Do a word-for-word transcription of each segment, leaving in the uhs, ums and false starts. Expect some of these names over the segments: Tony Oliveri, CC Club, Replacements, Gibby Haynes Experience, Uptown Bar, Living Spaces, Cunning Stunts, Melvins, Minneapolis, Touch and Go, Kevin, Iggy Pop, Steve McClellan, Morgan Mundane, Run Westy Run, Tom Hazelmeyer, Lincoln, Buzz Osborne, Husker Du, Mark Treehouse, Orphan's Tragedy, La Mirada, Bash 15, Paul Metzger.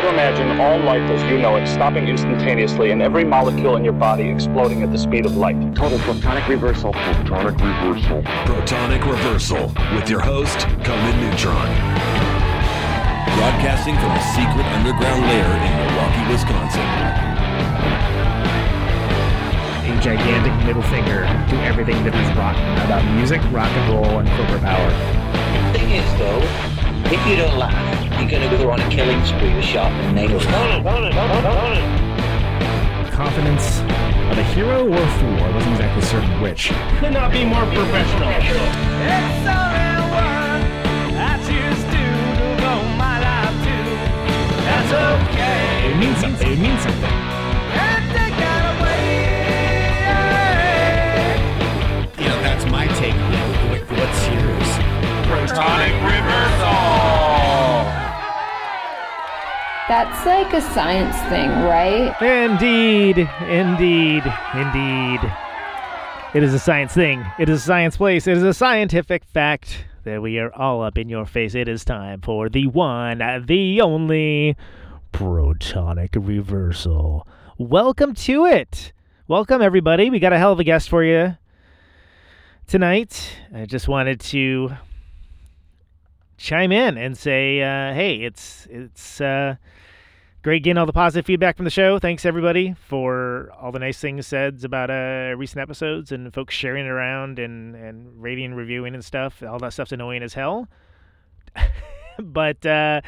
try to imagine all life as you know it stopping instantaneously and every molecule in your body exploding at the speed of light. Total Protonic Reversal. Protonic Reversal. Protonic Reversal with your host, Conan Neutron. Broadcasting from a secret underground lair in Milwaukee, Wisconsin. A gigantic middle finger to everything that is rock about music, rock and roll, and corporate power. The thing is, though, if you don't laugh, you're going to go on a killing spree with sharpened nails. Hold it, hold it, hold it, hold it. Confidence of a hero or a fool, I wasn't exactly certain which. Could not be more professional. It's a real one. I choose to go my life too. That's okay. It means something. It means something. My take on it. What's yours? Protonic Reversal! That's like a science thing, right? Indeed, indeed, indeed. It is a science thing. It is a science place. It is a scientific fact that we are all up in your face. It is time for the one, the only Protonic Reversal. Welcome to it. Welcome, everybody. We got a hell of a guest for you tonight. I just wanted to chime in and say, uh, hey, it's it's uh, great getting all the positive feedback from the show. Thanks, everybody, for all the nice things said about uh, recent episodes and folks sharing it around and, and rating and reviewing and stuff. All that stuff's annoying as hell. But uh,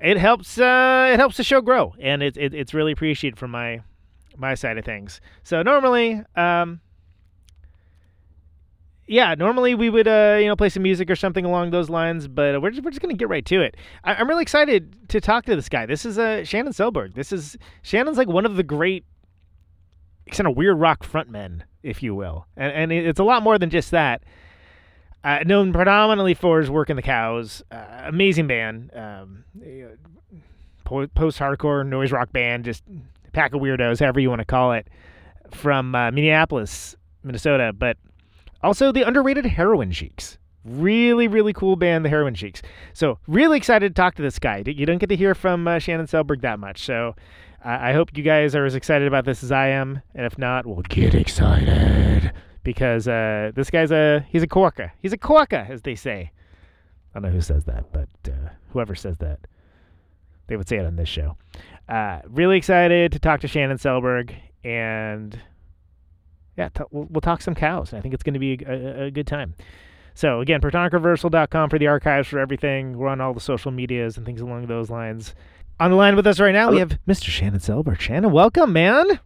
it helps uh, it helps the show grow, and it, it, it's really appreciated from my, my side of things. So normally... Um, Yeah, normally we would, uh, you know, play some music or something along those lines, but we're just, we're just going to get right to it. I, I'm really excited to talk to this guy. This is uh, Shannon Selberg. This is Shannon's like one of the great, kind of weird rock frontmen, if you will, and and it's a lot more than just that. Uh, known predominantly for his work in the Cows, uh, amazing band, um, post-hardcore noise rock band, just a pack of weirdos, however you want to call it, from uh, Minneapolis, Minnesota, but. Also, the underrated Heroin Shiks. Really, really cool band, the Heroin Shiks. So, really excited to talk to this guy. You don't get to hear from uh, Shannon Selberg that much. So, uh, I hope you guys are as excited about this as I am. And if not, well, get excited. Because uh, this guy's a, he's a corker. He's a corker, as they say. I don't know who says that, but uh, whoever says that, they would say it on this show. Uh, really excited to talk to Shannon Selberg. And... Yeah, t- we'll talk some Cows. I think it's going to be a, a, a good time. So, again, protonic reversal dot com for the archives for everything. We're on all the social medias and things along those lines. On the line with us right now, we have Mister Shannon Selberg. Shannon, welcome, man.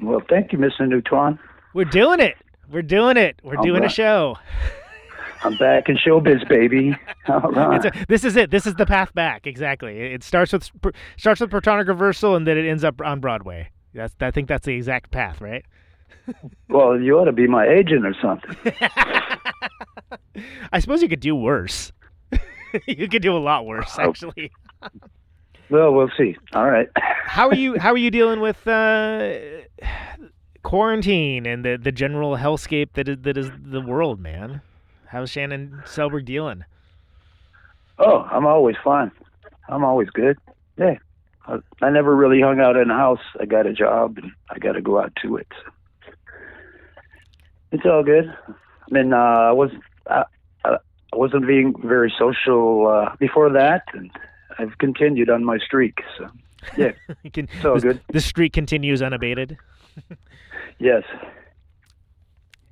Well, thank you, Mister Neutron. We're doing it. We're doing it. We're all doing right. A show. I'm back in showbiz, baby. All right. It's a, this is it. This is the path back, exactly. It starts with starts with Protonic Reversal, and then it ends up on Broadway. That's I think that's the exact path, right? Well, you ought to be my agent or something. I suppose you could do worse. You could do a lot worse, actually. Well, we'll see. All right. How are you? How are you dealing with uh, quarantine and the, the general hellscape that is, that is the world, man? How's Shannon Selberg dealing? Oh, I'm always fine. I'm always good. Yeah, I, I never really hung out in the house. I got a job, and I got to go out to it. It's all good. I mean, uh, I was I, I wasn't being very social uh, before that, and I've continued on my streak. So, yeah, Can, it's all this, good. The streak continues unabated. Yes.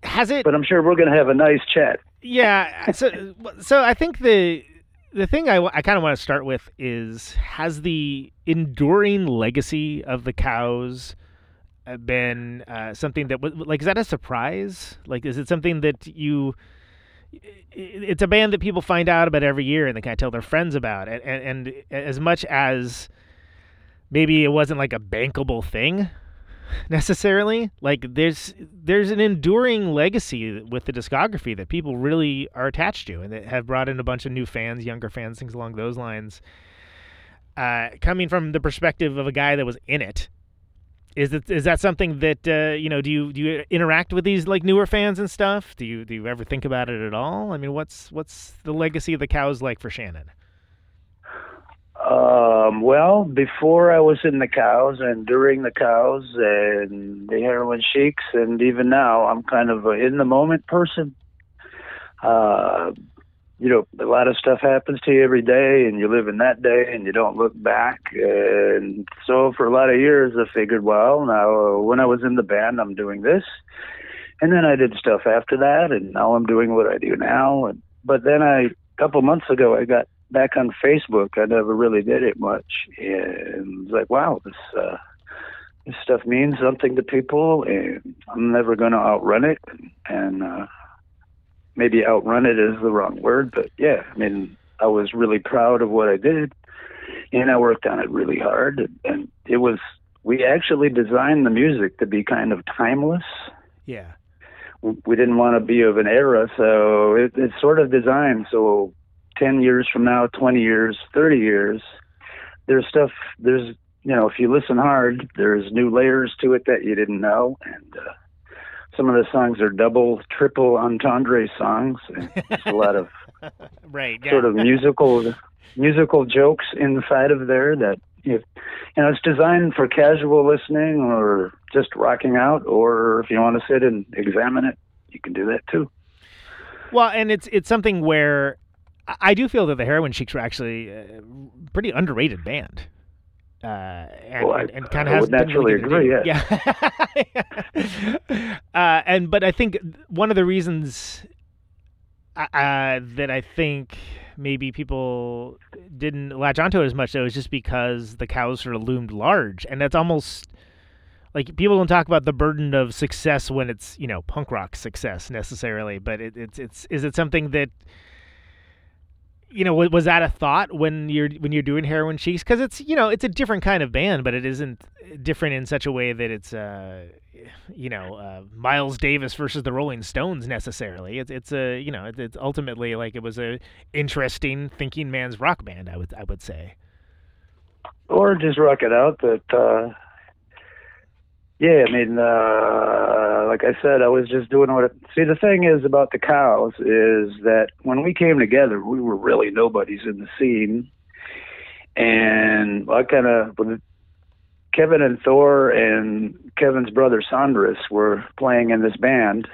Has it? But I'm sure we're going to have a nice chat. Yeah. So, so I think the the thing I, I kind of want to start with is has the enduring legacy of the Cows been uh, something that was like, is that a surprise? Like, is it something that you, it's a band that people find out about every year and they kind of tell their friends about it. And, and as much as maybe it wasn't like a bankable thing necessarily, like there's, there's an enduring legacy with the discography that people really are attached to and that have brought in a bunch of new fans, younger fans, things along those lines. Uh, coming from the perspective of a guy that was in it, Is that is that something that uh, you know? Do you do you interact with these like newer fans and stuff? Do you do you ever think about it at all? I mean, what's what's the legacy of the Cows like for Shannon? Um, well, before I was in the Cows and during the Cows and the Heroin Shiks, and even now, I'm kind of an in-the-moment person. Uh, you know, a lot of stuff happens to you every day, and you live in that day, and you don't look back. And so for a lot of years, I figured, well, now uh, when I was in the band, I'm doing this. And then I did stuff after that, and now I'm doing what I do now. And, but then I, a couple months ago, I got back on Facebook. I never really did it much. And it was like, wow, this uh, this stuff means something to people, and I'm never going to outrun it. And uh, maybe outrun it is the wrong word, but yeah, I mean, I was really proud of what I did, and I worked on it really hard. And, and it was, we actually designed the music to be kind of timeless. Yeah. We didn't want to be of an era, so it, it's sort of designed so ten years from now, twenty years, thirty years, there's stuff, there's, you know, if you listen hard, there's new layers to it that you didn't know. And uh, some of the songs are double, triple entendre songs. And it's a lot of right, yeah. sort of musical musical jokes inside of there that, if, you know, it's designed for casual listening or just rocking out, or if you want to sit and examine it, you can do that too. Well, and it's it's something where I do feel that the Heroin Shiks were actually a pretty underrated band. Uh, and, well, I, and, and kind of has naturally really agree, yes. yeah. uh, and but I think one of the reasons uh, that I think maybe people didn't latch onto it as much, though, is just because the Cows sort of loomed large, and that's almost like people don't talk about the burden of success when it's, you know, punk rock success necessarily, but it, it's it's is it something that, you know, was that a thought when you're when you're doing Heroin Shiks? Because it's, you know, it's a different kind of band, but it isn't different in such a way that it's, uh, you know, uh, Miles Davis versus the Rolling Stones necessarily. It's it's a you know it's ultimately like it was a interesting thinking man's rock band. I would I would say, or just rock it out. But uh, yeah, I mean, uh, like I said, I was just doing what. It, see, the thing is about the Cows is that when we came together, we were really nobodies in the scene, and I kind of. Kevin and Thor and Kevin's brother Sandrus were playing in this band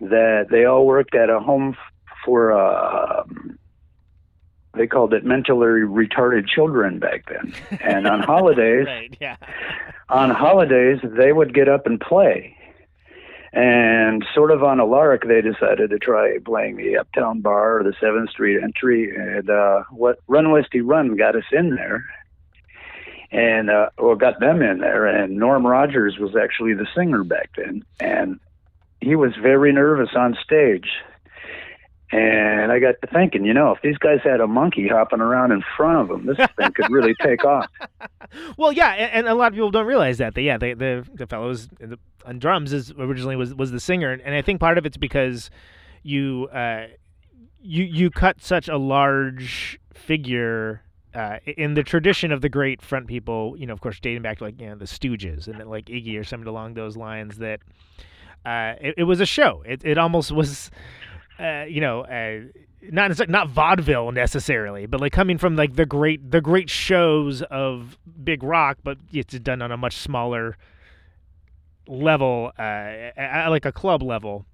that they all worked at a home for, uh, they called it mentally retarded children back then. And on holidays, right, yeah. on holidays, they would get up and play. And sort of on a lark, they decided to try playing the Uptown Bar or the seventh street Entry. And uh, what Run Westy Run got us in there. And, uh, well, got them in there. And Norm Rogers was actually the singer back then. And he was very nervous on stage. And I got to thinking, you know, if these guys had a monkey hopping around in front of them, this thing could really take off. Well, yeah, and, and a lot of people don't realize that. That yeah, the, the, the fellows on drums is originally was, was the singer. And I think part of it's because you, uh, you, you cut such a large figure... Uh, in the tradition of the great front people, you know, of course, dating back to like, you know, the Stooges and like Iggy or something along those lines, that uh, it, it was a show. It it almost was, uh, you know, uh, not it's like not vaudeville necessarily, but like coming from like the great the great shows of big rock, but it's done on a much smaller level, uh, at like a club level,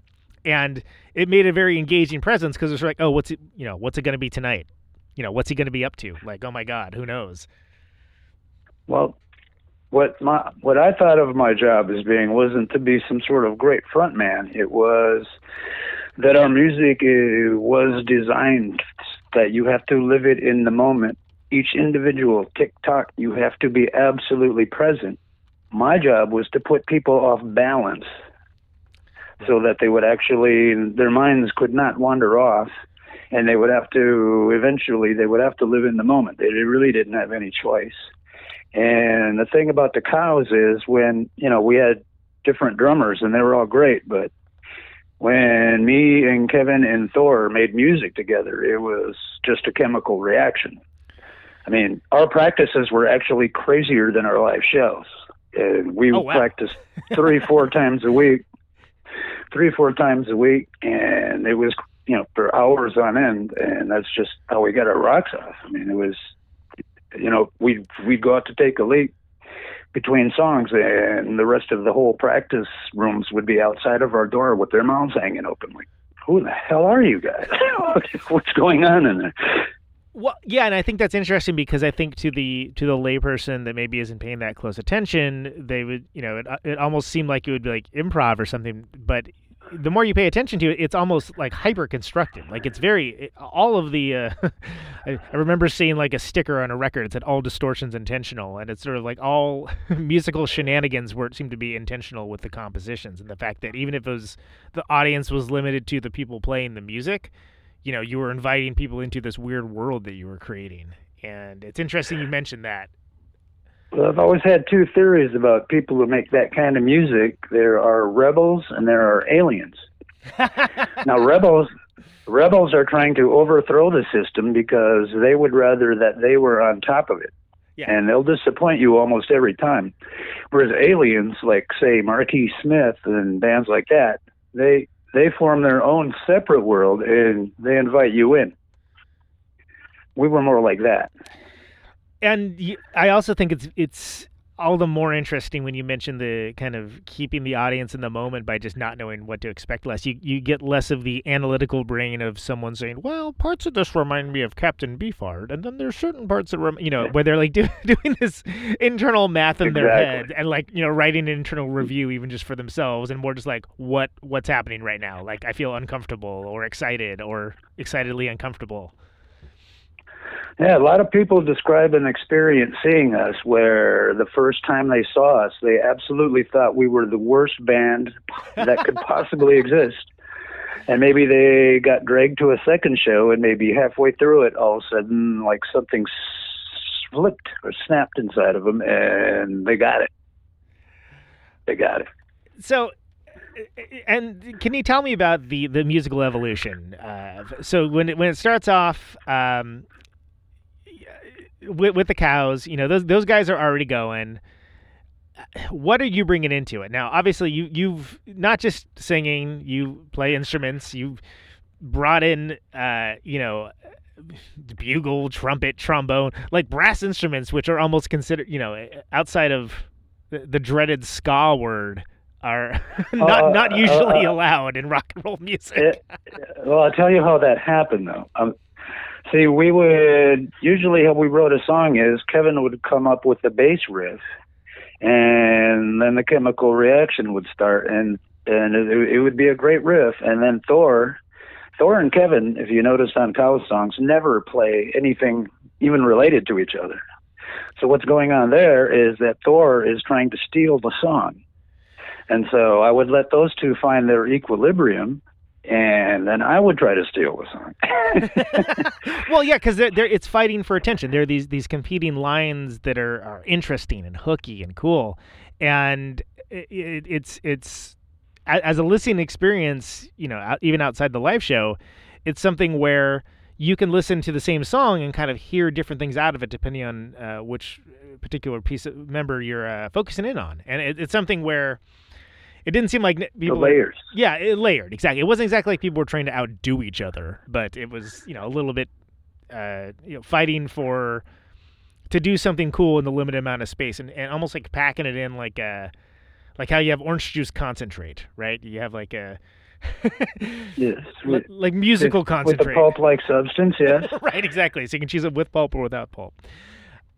and it made a very engaging presence because it's like, oh, what's it, you know, what's it going to be tonight? You know, what's he going to be up to? Like, oh my God, who knows? Well, what my what I thought of my job as being wasn't to be some sort of great front man. It was that our music was designed that you have to live it in the moment. Each individual tick-tock, you have to be absolutely present. My job was to put people off balance so that they would actually, their minds could not wander off. And they would have to, eventually, they would have to live in the moment. They really didn't have any choice. And the thing about the Cows is when, you know, we had different drummers and they were all great, but when me and Kevin and Thor made music together, it was just a chemical reaction. I mean, our practices were actually crazier than our live shows. And we oh, wow. practiced three, four times a week, three, four times a week, and it was you know, for hours on end, and that's just how we got our rocks off. I mean, it was you know, we we got to take a leak between songs, and the rest of the whole practice rooms would be outside of our door with their mouths hanging open. Like, who the hell are you guys? What's going on in there? Well, yeah, and I think that's interesting because I think to the to the layperson that maybe isn't paying that close attention, they would, you know, it it almost seemed like it would be like improv or something. But the more you pay attention to it, it's almost like hyper constructed. Like it's very it, all of the. Uh, I, I remember seeing like a sticker on a record that said all distortions intentional, and it's sort of like all musical shenanigans were seemed to be intentional with the compositions and the fact that even if it was the audience was limited to the people playing the music. You know, you were inviting people into this weird world that you were creating. And it's interesting you mentioned that. Well, I've always had two theories about people who make that kind of music. There are rebels and there are aliens. Now, rebels rebels are trying to overthrow the system because they would rather that they were on top of it. Yeah. And they'll disappoint you almost every time. Whereas aliens, like, say, Marquis Smith and bands like that, they... They form their own separate world, and they invite you in. We were more like that. And you, I also think it's it's all the more interesting when you mention the kind of keeping the audience in the moment by just not knowing what to expect less. You you get less of the analytical brain of someone saying, well, parts of this remind me of Captain Beefheart, and then there's certain parts that, rem-, you know, where they're like do, doing this internal math in exactly. their head and like, you know, writing an internal review even just for themselves and more just like, what what's happening right now? Like, I feel uncomfortable or excited or excitedly uncomfortable. Yeah, a lot of people describe an experience seeing us where the first time they saw us, they absolutely thought we were the worst band that could possibly exist. And maybe they got dragged to a second show, and maybe halfway through it, all of a sudden, like something slipped or snapped inside of them, and they got it. They got it. So... And can you tell me about the, the musical evolution? Uh, so when it, when it starts off um, with, with the Cows, you know, those those guys are already going. What are you bringing into it? Now, obviously, you, you've not just singing, you play instruments, you brought in, uh, you know, bugle, trumpet, trombone, like brass instruments, which are almost considered, you know, outside of the, the dreaded ska word. Are not uh, not usually uh, allowed in rock and roll music. It, well, I'll tell you how that happened, though. Um, see, we would usually how we wrote a song is Kevin would come up with the bass riff, and then the chemical reaction would start, and and it, it would be a great riff. And then Thor, Thor and Kevin, if you notice on Cows songs, never play anything even related to each other. So what's going on there is that Thor is trying to steal the song. And so I would let those two find their equilibrium, and then I would try to steal the song. Well, yeah, because they're, they're, it's fighting for attention. There are these these competing lines that are, are interesting and hooky and cool, and it, it, it's it's as a listening experience, you know, even outside the live show, it's something where you can listen to the same song and kind of hear different things out of it depending on uh, which particular piece of member you're uh, focusing in on, and it, it's something where. It didn't seem like people... The layers. Were, yeah, it layered, exactly. It wasn't exactly like people were trying to outdo each other, but it was, you know, a little bit, uh, you know, fighting for... to do something cool in the limited amount of space and, and almost like packing it in like a... Like how you have orange juice concentrate, right? You have like a... yes. With, like musical with, concentrate. With a pulp-like substance, yes. Right, exactly. So you can choose it with pulp or without pulp.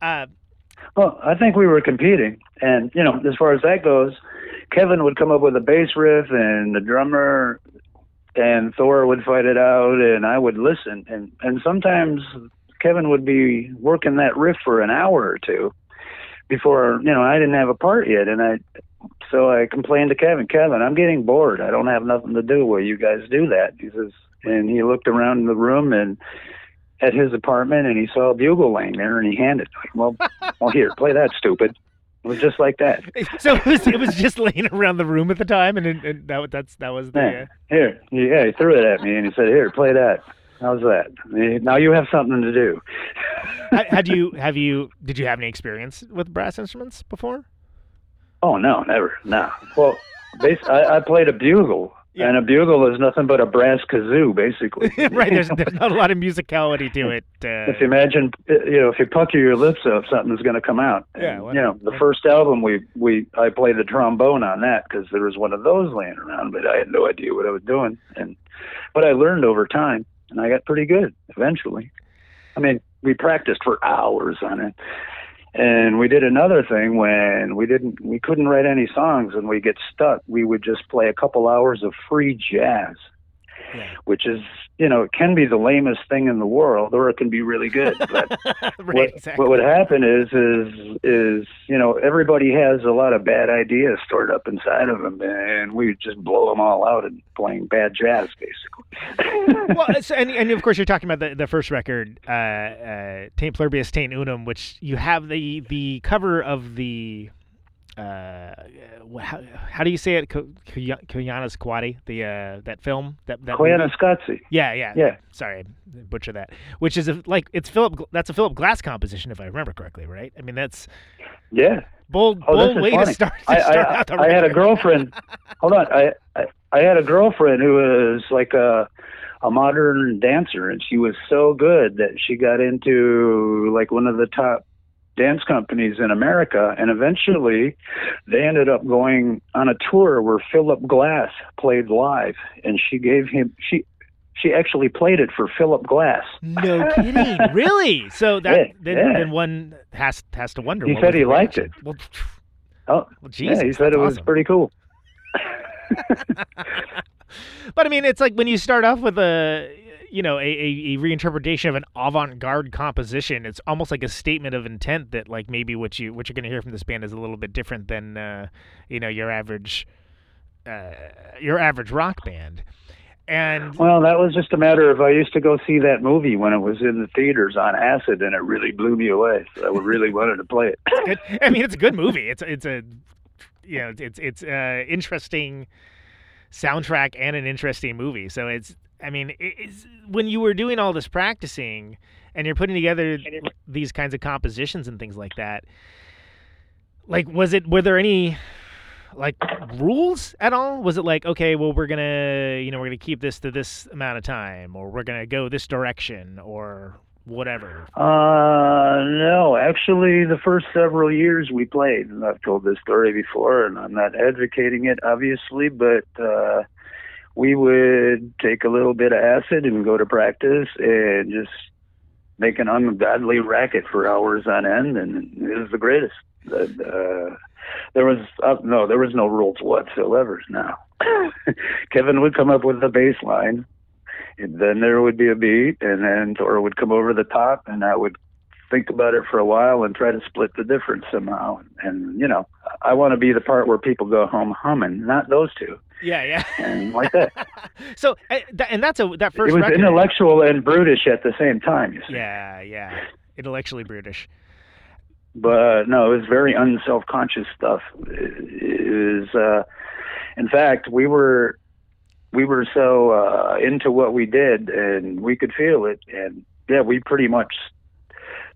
Uh, well, I think we were competing. And, you know, as far as that goes... Kevin would come up with a bass riff, and the drummer and Thor would fight it out, and I would listen. And, and sometimes Kevin would be working that riff for an hour or two before, you know, I didn't have a part yet. And I, so I complained to Kevin, Kevin, I'm getting bored. I don't have nothing to do where you guys do that. He says, and he looked around the room and at his apartment, and he saw a bugle laying there, and he handed it. Well, well, here, play that, stupid. It was just like that. So it was, it was just laying around the room at the time, and, it, and that that's that was the... Yeah. Uh... Here, yeah, he threw it at me, and he said, here, play that. How's that? Now you have something to do. Had you, have you, did you have any experience with brass instruments before? Oh, no, never, no. Well, bass, I, I played a bugle, Yeah. And a bugle is nothing but a brass kazoo, basically. Right, there's, there's not a lot of musicality to it. Uh... If you imagine, you know, if you pucker your lips up, something's going to come out. Yeah. And, well, you know, the first album, we, we I played the trombone on that because there was one of those laying around, but I had no idea what I was doing. And but I learned over time, and I got pretty good eventually. I mean, we practiced for hours on it. And we did another thing when we didn't, we couldn't write any songs and we get stuck. We would just play a couple hours of free jazz, yeah. which is, you know, it can be the lamest thing in the world, or it can be really good. But right, what, exactly. what would happen is, is, is, you know, everybody has a lot of bad ideas stored up inside of them, and we just blow them all out and playing bad jazz, basically. Well, so, and, and of course, you're talking about the, the first record, uh, uh, Taint Pluribus Taint Unum, which you have the the cover of the. Uh, how, how do you say it? Koyaanisqatsi, the uh, that film, that, that Koyaanisqatsi. Yeah, yeah, yeah. Sorry, I butchered that. Which is a, like it's Philip. That's a Philip Glass composition, if I remember correctly, right? I mean, that's yeah. Bold, oh, bold way funny. to start. To I, start I, out the I had a girlfriend. Hold on, I, I I had a girlfriend who was like a a modern dancer, and she was so good that she got into like one of the top dance companies in America, and eventually they ended up going on a tour where Philip Glass played live, and she gave him she she actually played it for Philip Glass. No kidding, really? So that yeah, then, yeah. then one has has to wonder. He said he liked it. Well, oh, well, Jesus, yeah, he said it was awesome. Pretty cool. But I mean, it's like when you start off with a. You know, a, a, a reinterpretation of an avant-garde composition. It's almost like a statement of intent that, like, maybe what you what you're going to hear from this band is a little bit different than, uh, you know, your average uh, your average rock band. And well, that was just a matter of I used to go see that movie when it was in the theaters on acid, and it really blew me away. So I really wanted to play it. I mean, it's a good movie. It's it's a you know it's it's uh, interesting soundtrack and an interesting movie. So it's. I mean, it's, when you were doing all this practicing and you're putting together these kinds of compositions and things like that, like, was it, were there any, like, rules at all? Was it like, okay, well, we're going to, you know, we're going to keep this to this amount of time, or we're going to go this direction, or whatever? Uh, no, actually, the first several years we played, and I've told this story before, and I'm not advocating it, obviously, but, uh, we would take a little bit of acid and go to practice and just make an ungodly racket for hours on end, and it was the greatest. Uh, there was uh, no, there was no rules whatsoever. Now, Kevin would come up with the bass line, and then there would be a beat, and then Thor would come over the top, and I would think about it for a while and try to split the difference somehow. And, you know, I want to be the part where people go home humming, not those two. Yeah, yeah. And like that. So, and that's a, that first record. It was record. Intellectual and brutish at the same time, you see. Yeah, yeah. Intellectually brutish. But, no, it was very unself-conscious stuff. It was, uh, in fact, we were, we were so uh, into what we did, and we could feel it. And, yeah, we pretty much...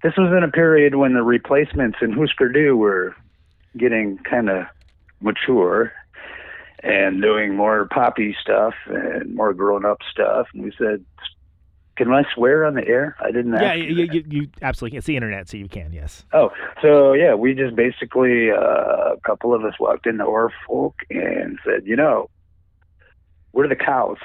This was in a period when the Replacements and Husker Du were getting kind of mature and doing more poppy stuff and more grown-up stuff. And we said, can I swear on the air? I didn't ask. Yeah, you, you, you absolutely. It's the internet, so you can, yes. Oh, so, yeah, we just basically, uh, a couple of us walked into Orfolk and said, you know, we're the Cows.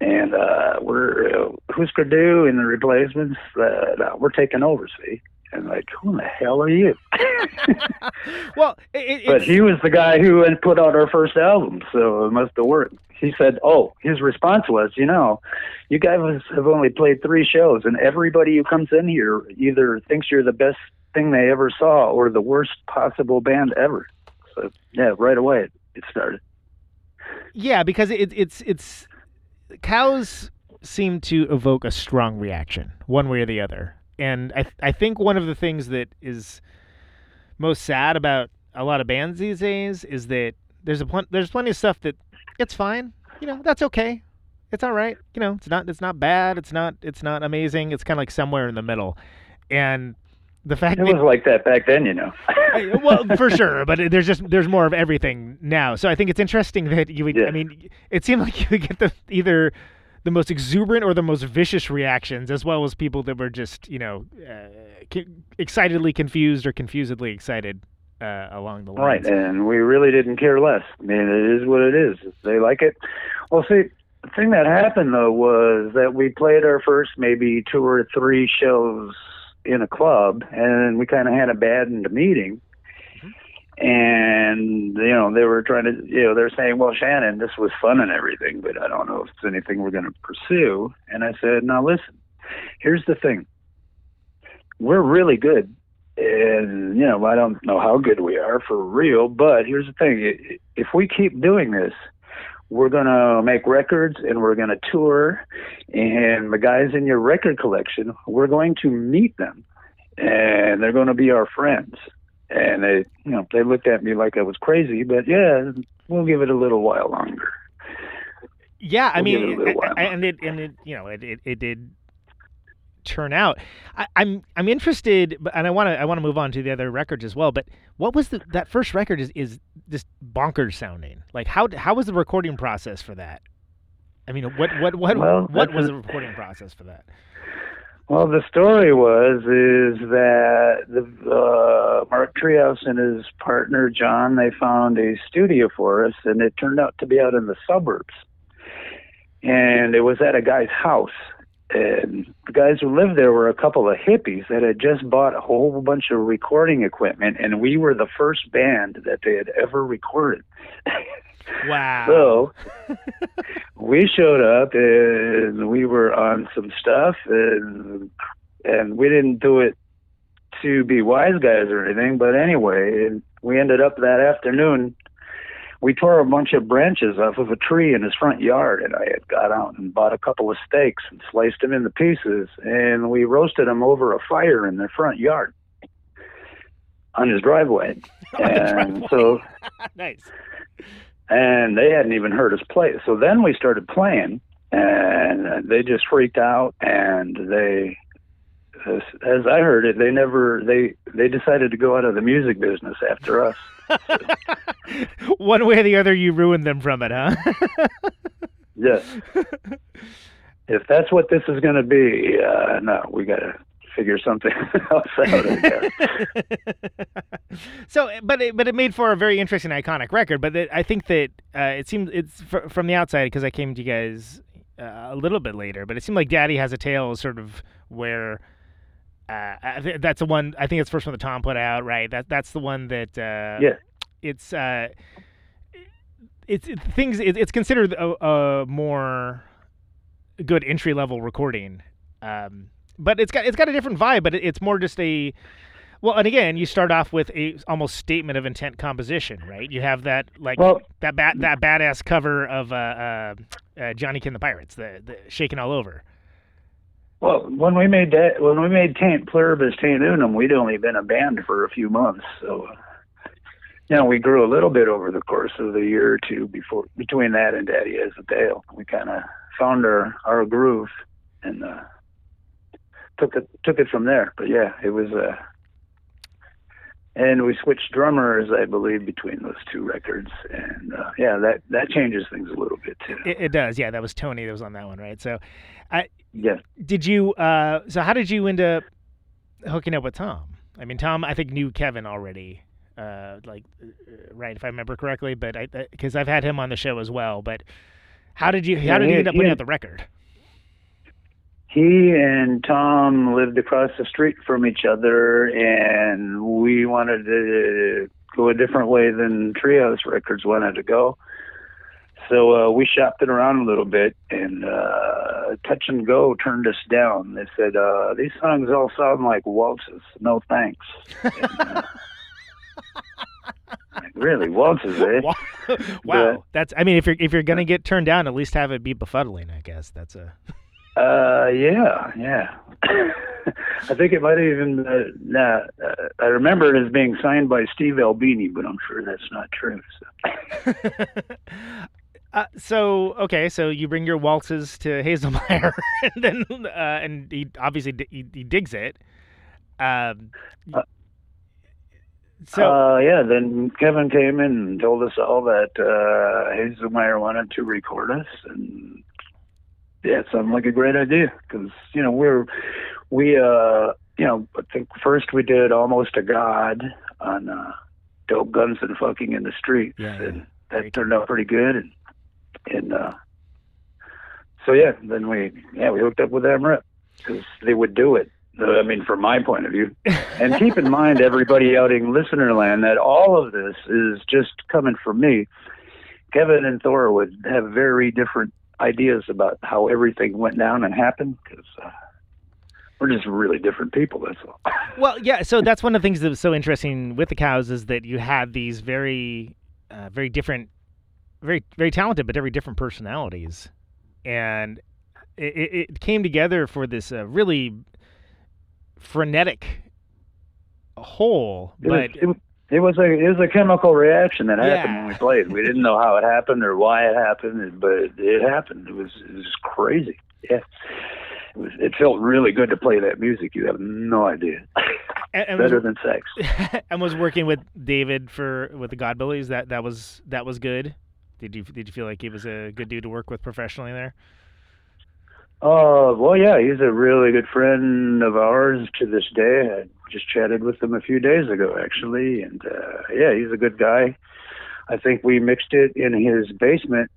And uh, we're uh, Husker Du and the Replacements. Uh, no, we're taking over, see. And like, who the hell are you? Well, it, but he was the guy who had put out our first album, so it must have worked. He said, "Oh, his response was, you know, you guys have only played three shows, and everybody who comes in here either thinks you're the best thing they ever saw or the worst possible band ever." So yeah, right away it, it started. Yeah, because it, it's it's. Cows seem to evoke a strong reaction, one way or the other. And I th- I think one of the things that is most sad about a lot of bands these days is that there's a pl- there's plenty of stuff that it's fine, you know, that's okay, it's all right, you know, it's not it's not bad, it's not it's not amazing, it's kind of like somewhere in the middle. And The fact it that, was like that back then, you know. Well, for sure, but there's just there's more of everything now. So I think it's interesting that you would. Yeah. I mean, it seemed like you would get the either the most exuberant or the most vicious reactions, as well as people that were just you know uh, excitedly confused or confusedly excited uh, along the lines. Right, and we really didn't care less. I mean, it is what it is. If they like it. Well, see. The thing that happened, though, was that we played our first maybe two or three shows in a club, and we kind of had a bad in the meeting. Mm-hmm. And, you know, they were trying to, you know, they're saying, well, Shannon, this was fun and everything, but I don't know if it's anything we're going to pursue. And I said, now, listen, here's the thing. We're really good. And, you know, I don't know how good we are for real, but here's the thing. If we keep doing this, we're going to make records and we're going to tour, and the guys in your record collection, we're going to meet them and they're going to be our friends. And they, you know, they looked at me like I was crazy, but yeah, we'll give it a little while longer. Yeah. I we'll mean, it I, I, and it, and it, you know, it, it, it did turn out. I, I'm, I'm interested, and I want to, I want to move on to the other records as well, but what was the, that first record is, is just bonkers sounding. Like how, how was the recording process for that? I mean, what, what, what, well, what was the recording process for that? Well, the story was, is that the, uh, Mark Treehouse and his partner, John, they found a studio for us, and it turned out to be out in the suburbs, and it was at a guy's house. And the guys who lived there were a couple of hippies that had just bought a whole bunch of recording equipment, and we were the first band that they had ever recorded. Wow. So we showed up, and we were on some stuff, and, and we didn't do it to be wise guys or anything, but anyway, and we ended up that afternoon. We tore a bunch of branches off of a tree in his front yard, and I had got out and bought a couple of steaks and sliced them into pieces, and we roasted them over a fire in their front yard on his driveway. on and the driveway. So, nice. And they hadn't even heard us play. So then we started playing, and they just freaked out, and they, as, as I heard it, they never they they decided to go out of the music business after us. One way or the other, you ruined them from it, huh? Yes. If that's what this is going to be, uh, no, we got to figure something else out. So, but it, but it made for a very interesting, iconic record. But it, I think that uh, it seems it's fr- from the outside, because I came to you guys uh, a little bit later. But it seemed like "Daddy Has a Tail" is sort of where. Uh, I th- that's the one. I think it's the first one that Tom put out, right? That that's the one that. Uh, yeah. It's uh, it's it, things. It, it's considered a, a more good entry level recording, um, but it's got it's got a different vibe. But it, it's more just a. Well, and again, you start off with a almost statement of intent composition, right? You have that like well, that ba- that badass cover of uh, uh, uh, Johnny Kin the Pirates, the, the Shaking All Over. Well, when we made that, when we made Taint Pluribus Taint Unum, we'd only been a band for a few months, so you know we grew a little bit over the course of the year or two before between that and Daddy Has a Tail. We kind of found our, our groove and uh, took it took it from there. But yeah, it was uh, and we switched drummers, I believe, between those two records, and uh, yeah, that that changes things a little bit too. It, it does, yeah. That was Tony that was on that one, right? So, I. Yeah. Did you, uh, so how did you end up hooking up with Tom? I mean, Tom, I think, knew Kevin already, uh, like, right, if I remember correctly, but I, because I've had him on the show as well, but how did you, how did yeah, you end up putting out the record? He and Tom lived across the street from each other, and we wanted to go a different way than Treehouse Records wanted to go. So uh, we shopped it around a little bit, and uh, Touch and Go turned us down. They said, uh, these songs all sound like waltzes. No thanks. And, uh, like, really, waltzes, eh? Wow. But, that's. I mean, if you're if you're gonna get turned down, at least have it be befuddling. I guess that's a. uh, yeah, yeah. I think it might have even. Uh, nah, uh, I remember it as being signed by Steve Albini, but I'm sure that's not true. So. Uh, so okay, so you bring your waltzes to Hazelmeyer, and then uh, and he obviously d- he, he digs it. Um, uh, so uh, yeah, then Kevin came in and told us all that uh, Hazelmeyer wanted to record us, and yeah, it sounded like a great idea because you know we're we uh, you know I think first we did Almost a God on uh, Dope Guns and Fucking in the Streets, yeah, yeah. and that turned out pretty good, and and uh, so yeah, then we yeah we hooked up with them rep because they would do it. I mean, from my point of view. And keep in mind, everybody out in listener land, that all of this is just coming from me. Kevin and Thor would have very different ideas about how everything went down and happened because uh, we're just really different people, that's all. Well, yeah, so that's one of the things that was so interesting with the Cows is that you had these very, uh, very different, very, very talented, but very different personalities. And it, it came together for this uh, really... frenetic whole, but it was, it, it was a it was a chemical reaction that yeah. happened when we played. We didn't know how it happened or why it happened, but it, it happened. It was it was crazy. Yeah, it was. It felt really good to play that music. You have no idea. And, and better was, than sex. And was working with David for with the Godbillies. That that was that was good. Did you did you feel like he was a good dude to work with professionally there? Oh, uh, well, yeah, he's a really good friend of ours to this day. I just chatted with him a few days ago, actually. And, uh, yeah, he's a good guy. I think we mixed it in his basement.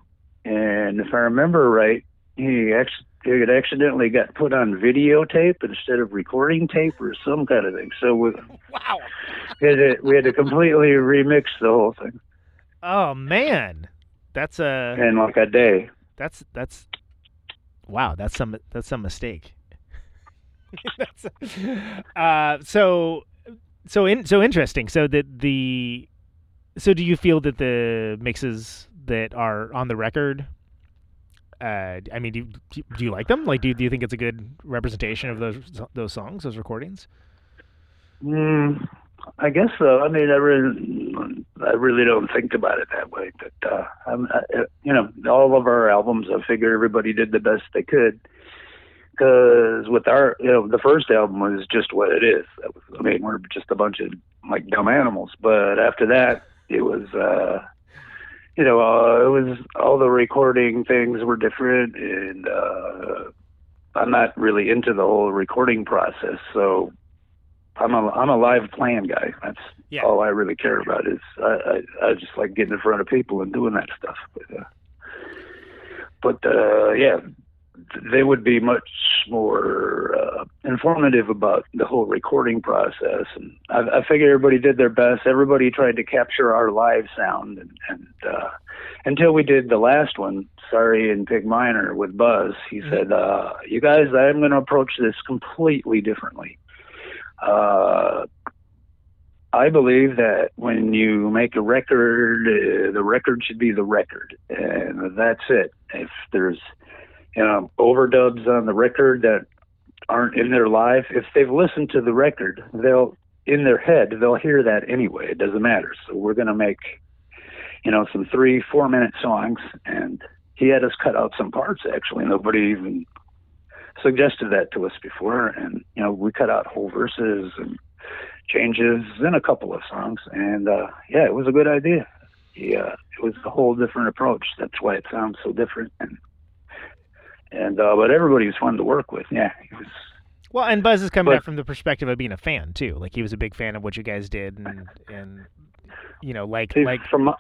And if I remember right, he ex- it accidentally got put on videotape instead of recording tape or some kind of thing. So we, wow. we, had, to, we had to completely remix the whole thing. Oh, man. That's a... In like a day. That's That's... Wow, that's some that's some mistake. that's, uh, so so in, so interesting. So that the so do you feel that the mixes that are on the record? Uh, I mean, do you, do you like them? Like, do you, do you think it's a good representation of those those songs, those recordings? Mm, I guess so. I mean, I really I really don't think about it that way. But uh, I'm, I, you know, all of our albums, I figure everybody did the best they could. Because with our, you know, the first album was just what it is. That was, I mean, we're just a bunch of like dumb animals. But after that, it was, uh, you know, uh, it was all the recording things were different, and uh, I'm not really into the whole recording process, so. I'm a I'm a live playing guy. That's yeah. all I really care about is I, I I just like getting in front of people and doing that stuff. But, uh, but uh, yeah, they would be much more uh, informative about the whole recording process. And I, I figure everybody did their best. Everybody tried to capture our live sound, and, and uh, until we did the last one, Sorry and Pig Minor with Buzz, he mm-hmm. said, uh, "You guys, I'm going to approach this completely differently." Uh, I believe that when you make a record, uh, the record should be the record, and that's it. If there's, you know, overdubs on the record that aren't in their live, if they've listened to the record, they'll in their head they'll hear that anyway. It doesn't matter. So we're gonna make, you know, some three, four minute songs, and he had us cut out some parts. Actually, nobody even suggested that to us before, and you know we cut out whole verses and changes in a couple of songs, and uh yeah it was a good idea. Yeah it was a whole different approach. That's why it sounds so different, and and uh but everybody was fun to work with. Yeah he was well, and Buzz is coming but, out from the perspective of being a fan too. Like he was a big fan of what you guys did, and and you know like see, like from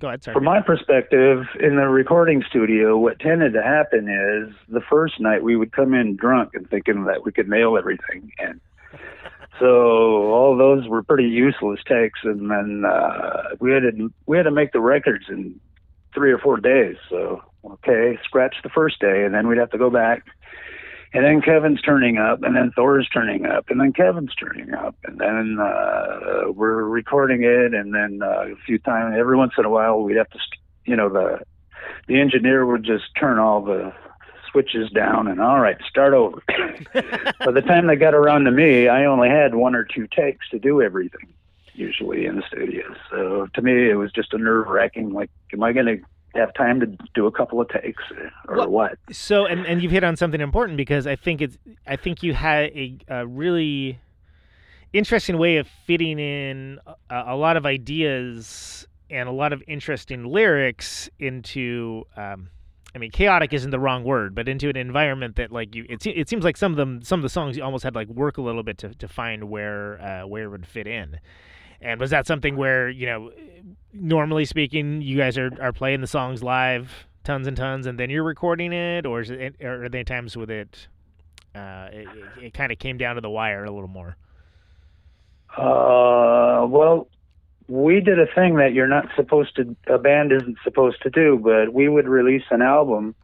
Go ahead, sorry. From my perspective, in the recording studio, what tended to happen is the first night we would come in drunk and thinking that we could nail everything. And so all those were pretty useless takes. And then uh, we had to, we had to make the records in three or four days. So, okay, scratch the first day, and then we'd have to go back. And then Kevin's turning up, and then Thor's turning up, and then Kevin's turning up, and then uh, we're recording it, and then uh, a few times, every once in a while, we'd have to, you know, the the engineer would just turn all the switches down, and all right, start over. By the time they got around to me, I only had one or two takes to do everything, usually in the studio. So to me, it was just a nerve-wracking, like, am I going to have time to do a couple of takes or well, what. So, and, and you've hit on something important, because I think it's I think you had a, a really interesting way of fitting in a, a lot of ideas and a lot of interesting lyrics into, um, I mean, chaotic isn't the wrong word, but into an environment that, like, you, it, it seems like some of them, some of the songs you almost had like work a little bit to, to find where, uh, where it would fit in. And was that something where, you know, normally speaking, you guys are, are playing the songs live tons and tons, and then you're recording it, or is it, or are there times with it, uh, it, it kind of came down to the wire a little more? Uh, well, we did a thing that you're not supposed to, a band isn't supposed to do, but we would release an album,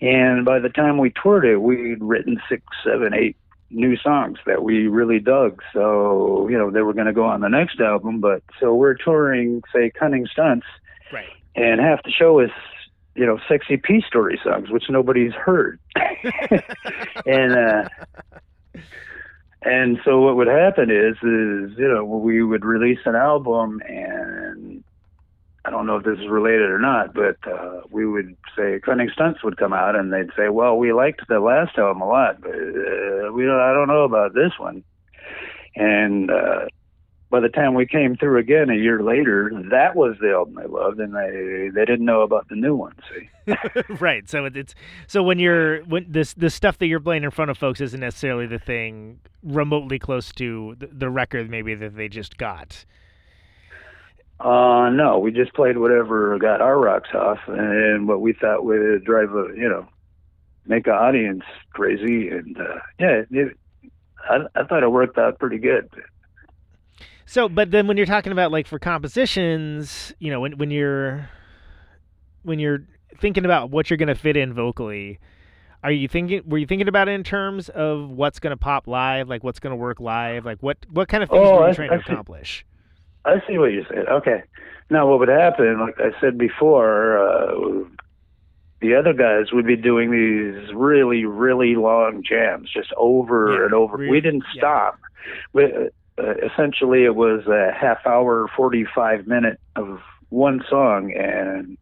and by the time we toured it, we'd written six, seven, eight new songs that we really dug. So, you know, they were going to go on the next album, but so we're touring, say, Cunning Stunts, right, and half the show is, you know, Sexy Peace Story songs, which nobody's heard. and, uh, And so what would happen is, is, you know, we would release an album, and I don't know if this is related or not, but uh, we would say Cunning Stunts would come out, and they'd say, well, we liked the last album a lot, but uh, we don't, I don't know about this one. And uh, by the time we came through again a year later, that was the album they loved, and they, they didn't know about the new one, see? Right. So it's so when you're when this the stuff that you're playing in front of folks isn't necessarily the thing remotely close to the, the record maybe that they just got. Uh, no, we just played whatever got our rocks off, and what we thought would drive a, you know, make an audience crazy, and uh, yeah, it, I, I thought it worked out pretty good. So, but then when you're talking about, like, for compositions, you know, when when you're when you're thinking about what you're going to fit in vocally, are you thinking? Were you thinking about it in terms of what's going to pop live, like what's going to work live, like what what kind of things oh, were you I, trying I to see, accomplish? I see what you said. Okay. Now, what would happen? Like I said before, uh, the other guys would be doing these really, really long jams, just over yeah, and over. Really, we didn't yeah. stop. We, Uh, essentially, it was a half hour, forty-five minute of one song, and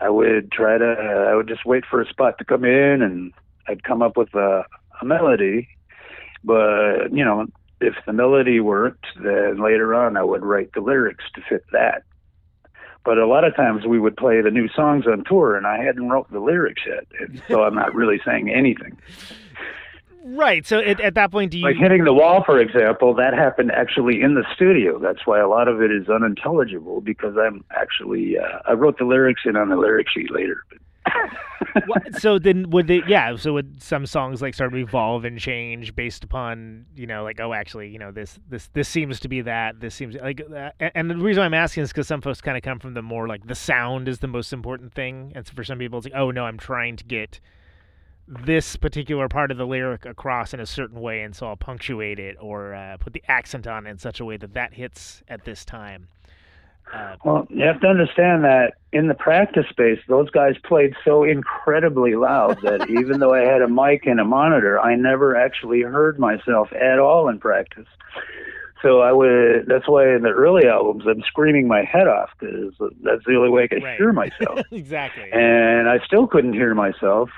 I would try to. Uh, I would just wait for a spot to come in, and I'd come up with a, a melody. But you know, if the melody worked, then later on I would write the lyrics to fit that. But a lot of times we would play the new songs on tour, and I hadn't wrote the lyrics yet, so I'm not really saying anything. Right. So at, at that point, do you... Like Hitting the Wall, for example, that happened actually in the studio. That's why a lot of it is unintelligible, because I'm actually... Uh, I wrote the lyrics in on the lyric sheet later. So then would they... Yeah, so would some songs like start to evolve and change based upon, you know, like, oh, actually, you know, this this, this seems to be that. This seems... like, uh, and the reason why I'm asking is because some folks kind of come from the more, like, the sound is the most important thing. And for some people, it's like, oh, no, I'm trying to get... this particular part of the lyric across in a certain way, and so I'll punctuate it or uh, put the accent on it in such a way that that hits at this time. Uh, well, you have to understand that in the practice space, those guys played so incredibly loud that even though I had a mic and a monitor, I never actually heard myself at all in practice. So I would. That's why in the early albums I'm screaming my head off, because that's the only way I could right. hear myself. Exactly. And I still couldn't hear myself.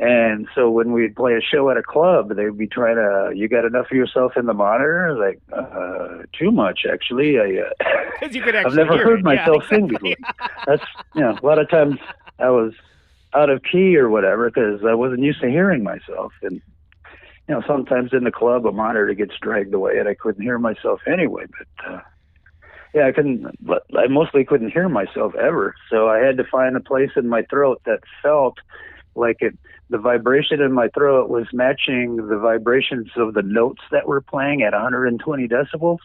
And so when we'd play a show at a club, they'd be trying to, you got enough of yourself in the monitor? Like, uh, too much, actually. I, uh, you could actually I've never heard it. myself yeah, exactly. sing before. That's, you know, a lot of times I was out of key or whatever, because I wasn't used to hearing myself. And, you know, sometimes in the club, a monitor gets dragged away, and I couldn't hear myself anyway. But, uh, yeah, I couldn't, I mostly couldn't hear myself ever. So I had to find a place in my throat that felt like it, the vibration in my throat was matching the vibrations of the notes that were playing at one hundred twenty decibels.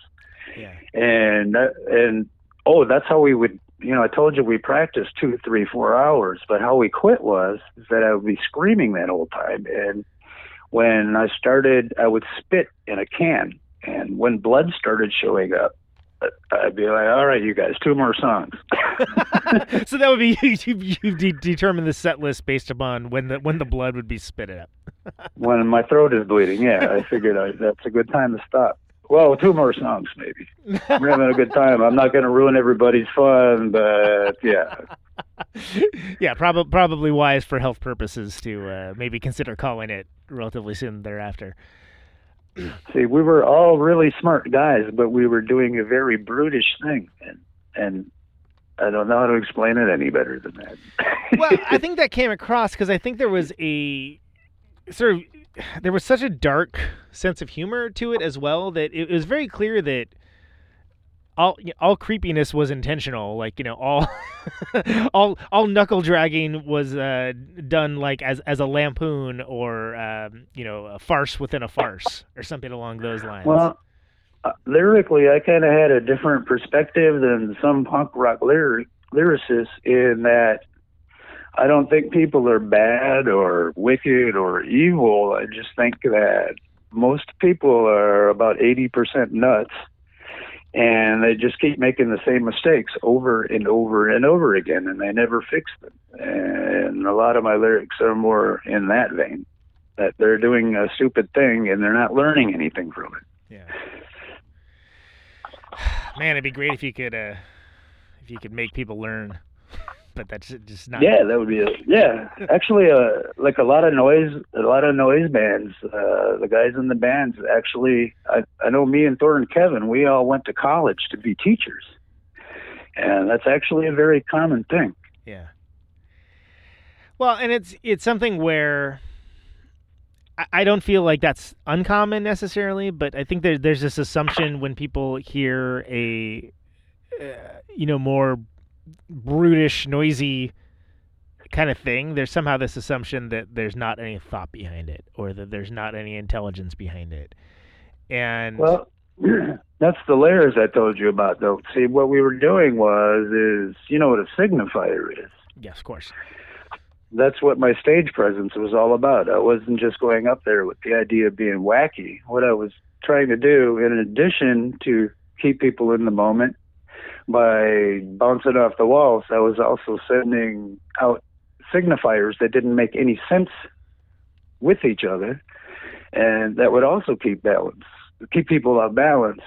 Yeah. And, and oh, that's how we would, you know, I told you we practiced two, three, four hours, but how we quit was that I would be screaming that whole time. And when I started, I would spit in a can. And when blood started showing up, I'd be like, all right, you guys, two more songs. So that would be you, you de- determine the set list based upon when the when the blood would be spit up. When my throat is bleeding, yeah, I figured I, that's a good time to stop. Well, two more songs, maybe. We're having a good time. I'm not going to ruin everybody's fun, but yeah. Yeah, prob- probably wise for health purposes to uh, maybe consider calling it relatively soon thereafter. See, we were all really smart guys, but we were doing a very brutish thing, and and I don't know how to explain it any better than that. Well, I think that came across because I think there was a sort of there was such a dark sense of humor to it as well that it was very clear that all all creepiness was intentional. Like, you know, all all all knuckle dragging was uh, done like as as a lampoon or um, you know, a farce within a farce or something along those lines. Well, uh, lyrically, I kind of had a different perspective than some punk rock lyric lyricists in that I don't think people are bad or wicked or evil. I just think that most people are about eighty percent nuts. And they just keep making the same mistakes over and over and over again, and they never fix them. And a lot of my lyrics are more in that vein, that they're doing a stupid thing and they're not learning anything from it. Yeah. Man, it'd be great if you could, uh, if you could make people learn, but that's just not. Yeah, that would be. A, yeah, actually, uh, like a lot of noise, a lot of noise bands. Uh, the guys in the bands actually, I, I know me and Thor and Kevin, we all went to college to be teachers, and that's actually a very common thing. Yeah. Well, and it's it's something where I, I don't feel like that's uncommon necessarily, but I think there, there's this assumption when people hear a, uh, you know, more brutish, noisy kind of thing, there's somehow this assumption that there's not any thought behind it or that there's not any intelligence behind it. And well, that's the layers I told you about, though. See, what we were doing was, is, you know what a signifier is? Yes, of course. That's what my stage presence was all about. I wasn't just going up there with the idea of being wacky. What I was trying to do, in addition to keep people in the moment, by bouncing off the walls, I was also sending out signifiers that didn't make any sense with each other, and that would also keep balance, keep people off balance.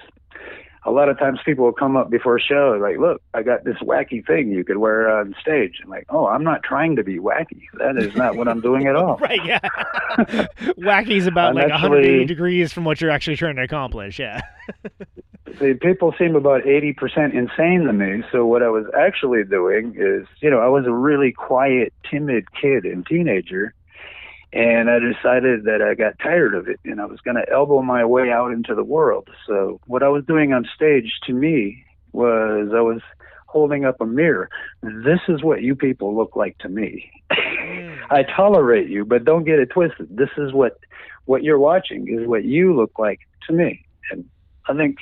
A lot of times people will come up before a show and like, look, I got this wacky thing you could wear on stage. I'm like, oh, I'm not trying to be wacky. That is not what I'm doing at all. Right, yeah. Wacky's about I'm like actually, one hundred eighty degrees from what you're actually trying to accomplish, yeah. See, people seem about eighty percent insane to me, so what I was actually doing is, you know, I was a really quiet, timid kid and teenager, and I decided that I got tired of it, and I was going to elbow my way out into the world. So what I was doing on stage, to me, was I was holding up a mirror. This is what you people look like to me. Mm. I tolerate you, but don't get it twisted. This is what, what you're watching is what you look like to me. And I think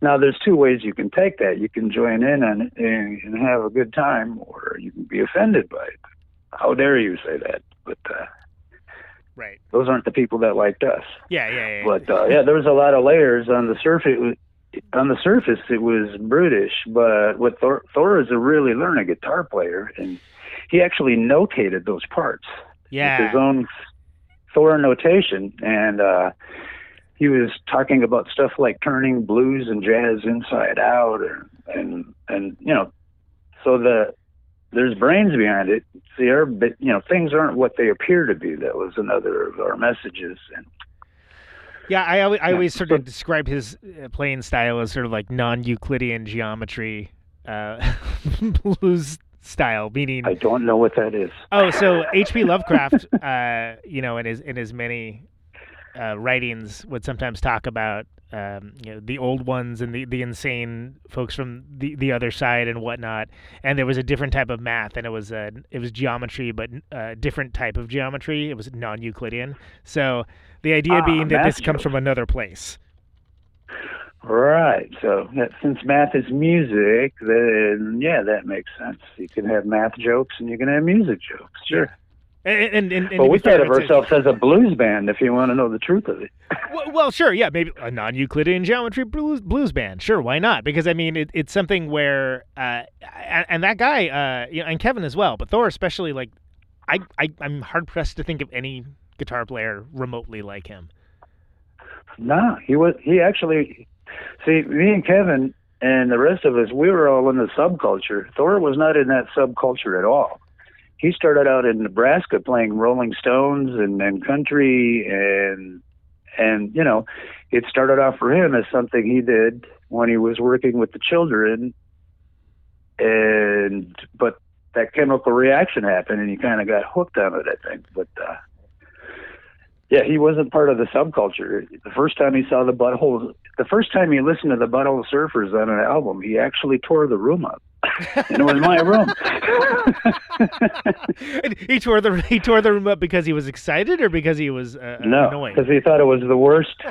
now there's two ways you can take that. You can join in and, and, and have a good time, or you can be offended by it. How dare you say that? But uh, right, those aren't the people that liked us. Yeah, yeah, yeah. But uh, yeah, there was a lot of layers on the surface. On the surface, it was brutish. But what Thor, Thor is a really learned guitar player, and he actually notated those parts. Yeah, with his own Thor notation, and uh, he was talking about stuff like turning blues and jazz inside out, or, and and you know, so the. There's brains behind it. See, our, but you know, things aren't what they appear to be. That was another of our messages. And yeah, I always, I always sort of describe his playing style as sort of like non-Euclidean geometry uh, blues style, meaning I don't know what that is. Oh, so H P Lovecraft, uh, you know, in his in his many uh, writings, would sometimes talk about Um, you know, the old ones and the, the insane folks from the, the other side and whatnot. And there was a different type of math, and it was uh, it was geometry, but a different type of geometry. It was non-Euclidean. So the idea ah, being that this comes from another place. Right. So that, since math is music, then, yeah, that makes sense. You can have math jokes and you can have music jokes. Sure. Yeah. And, and, and, and well, we thought of ourselves as a blues band, if you want to know the truth of it. Well, well sure, yeah, maybe a non-Euclidean geometry blues, blues band. Sure, why not? Because, I mean, it, it's something where, uh, and that guy, uh, you know, and Kevin as well, but Thor especially, like, I, I, I'm hard-pressed to think of any guitar player remotely like him. No, nah, he was, he actually, see, me and Kevin And the rest of us, we were all in the subculture. Thor was not in that subculture at all. He started out in Nebraska playing Rolling Stones and, and country, and and you know, it started off for him as something he did when he was working with the children. And but that chemical reaction happened, and he kind of got hooked on it, I think. But uh, yeah, he wasn't part of the subculture. The first time he saw the Butthole, the first time he listened to the Butthole Surfers on an album, he actually tore the room up. And it was my room. And he tore the he tore the room up because he was excited, or because he was uh, no, annoying? No, because he thought it was the worst,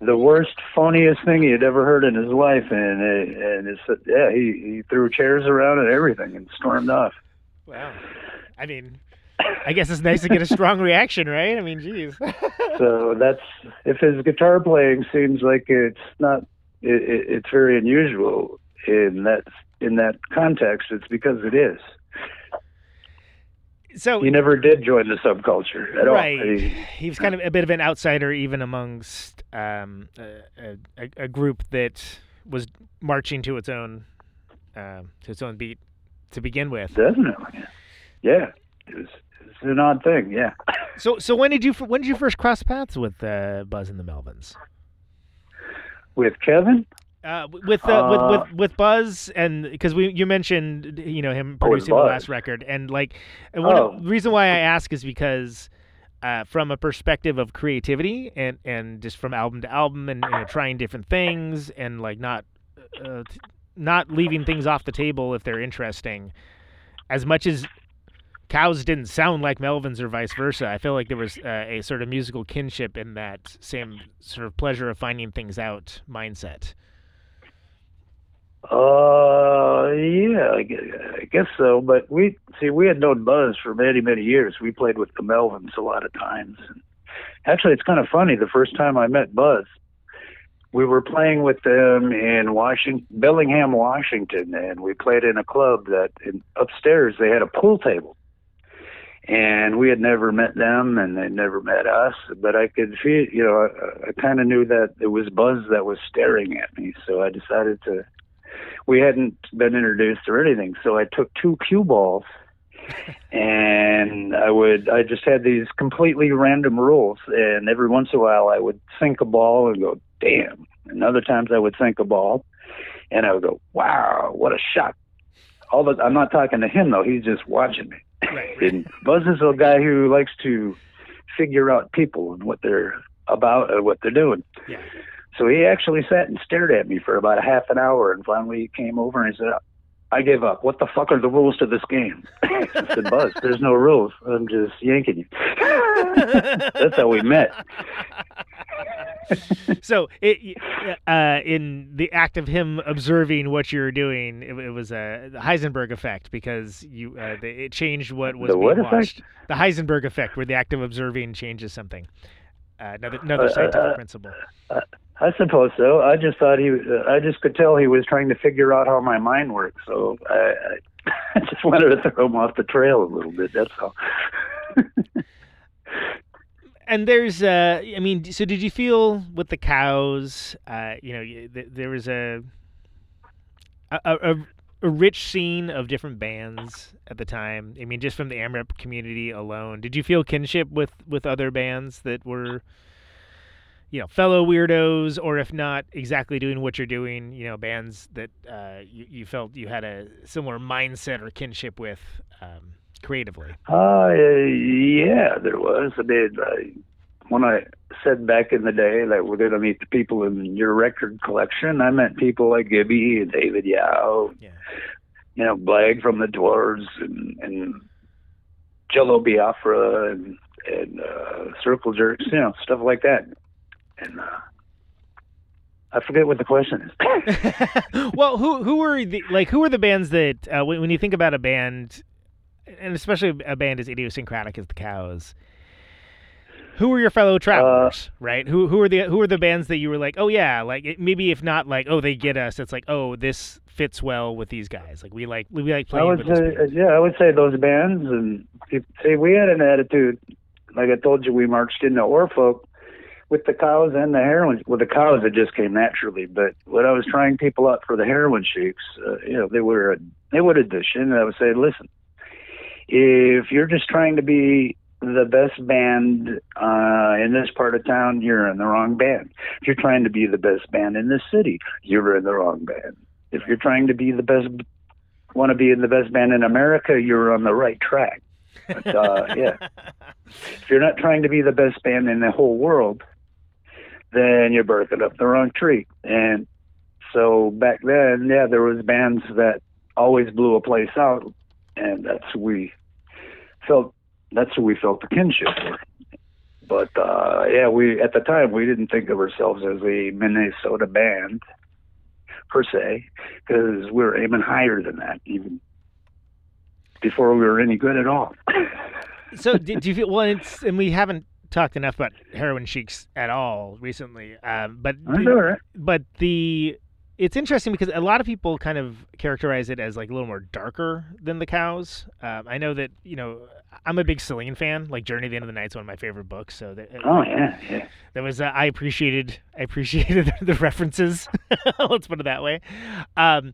the worst, phoniest thing he had ever heard in his life. And and it's, yeah, he, he threw chairs around and everything and stormed off. Wow, I mean, I guess it's nice to get a strong reaction, right? I mean, geez. So that's if his guitar playing seems like it's not, it, it, it's very unusual in that. In that context, it's because it is. So he never did join the subculture at right. all. He, he was kind of a bit of an outsider, even amongst um, a, a, a group that was marching to its own uh, to its own beat to begin with. Definitely, yeah. It was, it was an odd thing, yeah. So, so when did you when did you first cross paths with uh, Buzz and the Melvins? With Kevin. Uh, with, uh, uh, with with with Buzz, and because we you mentioned you know him producing the last record, and like and one oh. of, the reason why I ask is because uh, from a perspective of creativity and, and just from album to album and you know, trying different things and like not uh, not leaving things off the table if they're interesting, as much as Cows didn't sound like Melvins or vice versa, I feel like there was uh, a sort of musical kinship in that same sort of pleasure of finding things out mindset. Uh, yeah, I guess, I guess so. But we, see, we had known Buzz for many, many years. We played with the Melvins a lot of times. And actually, it's kind of funny. The first time I met Buzz, we were playing with them in Washington, Bellingham, Washington, and we played in a club that in, upstairs they had a pool table. And we had never met them, and they never met us. But I could feel, you know, I, I kind of knew that it was Buzz that was staring at me. So I decided to. We hadn't been introduced or anything, so I took two cue balls, and I would I just had these completely random rules, and every once in a while I would sink a ball and go, damn, and other times I would sink a ball, and I would go, wow, what a shot. All the, I'm not talking to him, though. He's just watching me. Right. And Buzz is a guy who likes to figure out people and what they're about and what they're doing. Yeah. So he actually sat and stared at me for about a half an hour, and finally he came over and he said, I gave up. What the fuck are the rules to this game? I said, Buzz, there's no rules. I'm just yanking you. That's how we met. So it, uh, in the act of him observing what you were doing, it, it was uh, the Heisenberg effect, because you uh, the, it changed what was the being what watched. Effect? The Heisenberg effect, where the act of observing changes something. Uh, another another scientific uh, uh, principle. Uh, I suppose so. I just thought he. Uh, I just could tell he was trying to figure out how my mind works. So I, I, I just wanted to throw him off the trail a little bit. That's all. And there's, uh, I mean, so did you feel with the Cows? Uh, you know, there was a a, a a rich scene of different bands at the time. I mean, just from the AMRAP community alone, did you feel kinship with with other bands that were? You know, fellow weirdos, or if not exactly doing what you're doing, you know, bands that uh, you, you felt you had a similar mindset or kinship with um, creatively? Uh, yeah, there was. I mean, I, when I said back in the day that we're going to meet the people in your record collection, I meant people like Gibby and David Yao, yeah. you know, Blag from the Dwarves, and, and Jello Biafra, and, and uh, Circle Jerks, you know, stuff like that. And uh, I forget what the question is. Well, who who were the like who are the bands that uh, when, when you think about a band, and especially a band as idiosyncratic as the Cows, who were your fellow travelers, uh, right? Who who are the who are the bands that you were like, oh yeah, like it, maybe if not like oh they get us, it's like oh this fits well with these guys. Like we like we like playing. I would with say, this band. Yeah, I would say those bands, and see, we had an attitude. Like I told you, we marched into Orfolk. with the Cows and the Heroin. With the Cows, it just came naturally. But when I was trying people out for the Heroin Shiks, uh, you know, they were they would audition, and I would say, listen, if you're just trying to be the best band uh, in this part of town, you're in the wrong band. If you're trying to be the best band in this city, you're in the wrong band. If you're trying to be the best, want to be in the best band in America, you're on the right track. But, uh, yeah. If you're not trying to be the best band in the whole world, then you're barking up the wrong tree. And so back then, yeah, there was bands that always blew a place out, and that's we felt that's who we felt the kinship for. But uh, yeah, we at the time we didn't think of ourselves as a Minnesota band per se, because we were aiming higher than that even before we were any good at all. So do, do you feel? Well, it's, and we haven't talked enough about Heroin Shiks at all recently. Um, but sure. but the it's interesting because a lot of people kind of characterize it as like a little more darker than the Cows. Um, I know that you know I'm a big Celine fan. Like Journey to the End of the Night is one of my favorite books. So that, oh yeah, yeah. That was uh, I appreciated I appreciated the references. Let's put it that way. Um,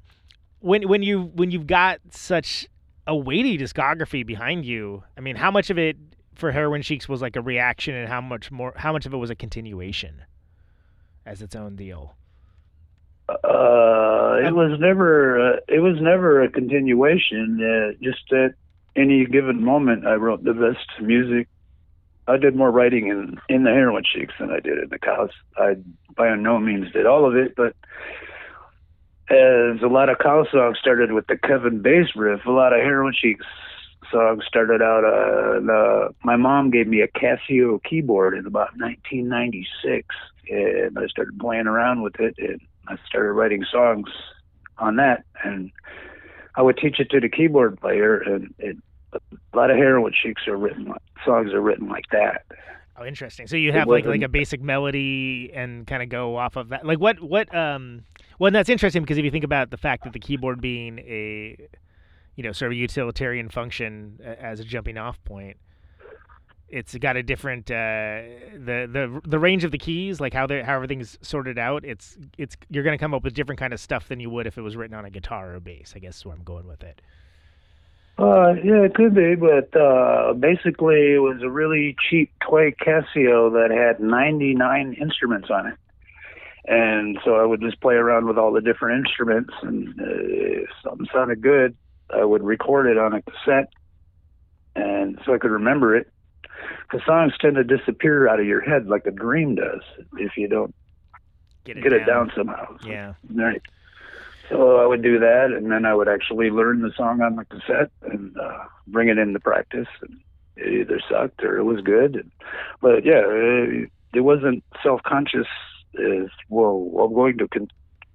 when when you when you've got such a weighty discography behind you, I mean, how much of it for Heroin Shiks was like a reaction, and how much more, how much of it was a continuation as its own deal? Uh, it was never, uh, it was never a continuation. Uh, just at any given moment, I wrote the best music. I did more writing in, in the Heroin Shiks than I did in the Cows. I by no means did all of it, but as a lot of Cow songs started with the Kevin bass riff, a lot of Heroin Shiks songs started out. Uh, the, my mom gave me a Casio keyboard in about nineteen ninety-six, and I started playing around with it, and I started writing songs on that, and I would teach it to the keyboard player. And it, a lot of Heroin Shiks are written, like, songs are written like that. Oh, interesting. So you have like like a basic melody and kind of go off of that. Like what what um well, and that's interesting because if you think about the fact that the keyboard being a you know sort of utilitarian function as a jumping off point, it's got a different uh, the the the range of the keys, like how they how everything's sorted out. It's it's you're going to come up with different kind of stuff than you would if it was written on a guitar or bass. I guess is where I'm going with it. Uh, yeah, it could be, but uh, basically it was a really cheap toy Casio that had ninety-nine instruments on it, and so I would just play around with all the different instruments, and uh, if something sounded good, I would record it on a cassette, and so I could remember it. Because songs tend to disappear out of your head like a dream does if you don't get it, get down. it down somehow. So, yeah. Right. So I would do that, and then I would actually learn the song on the cassette and uh, bring it into practice. And it either sucked or it was good. And, but, yeah, it, it wasn't self-conscious as, well, I'm going to con-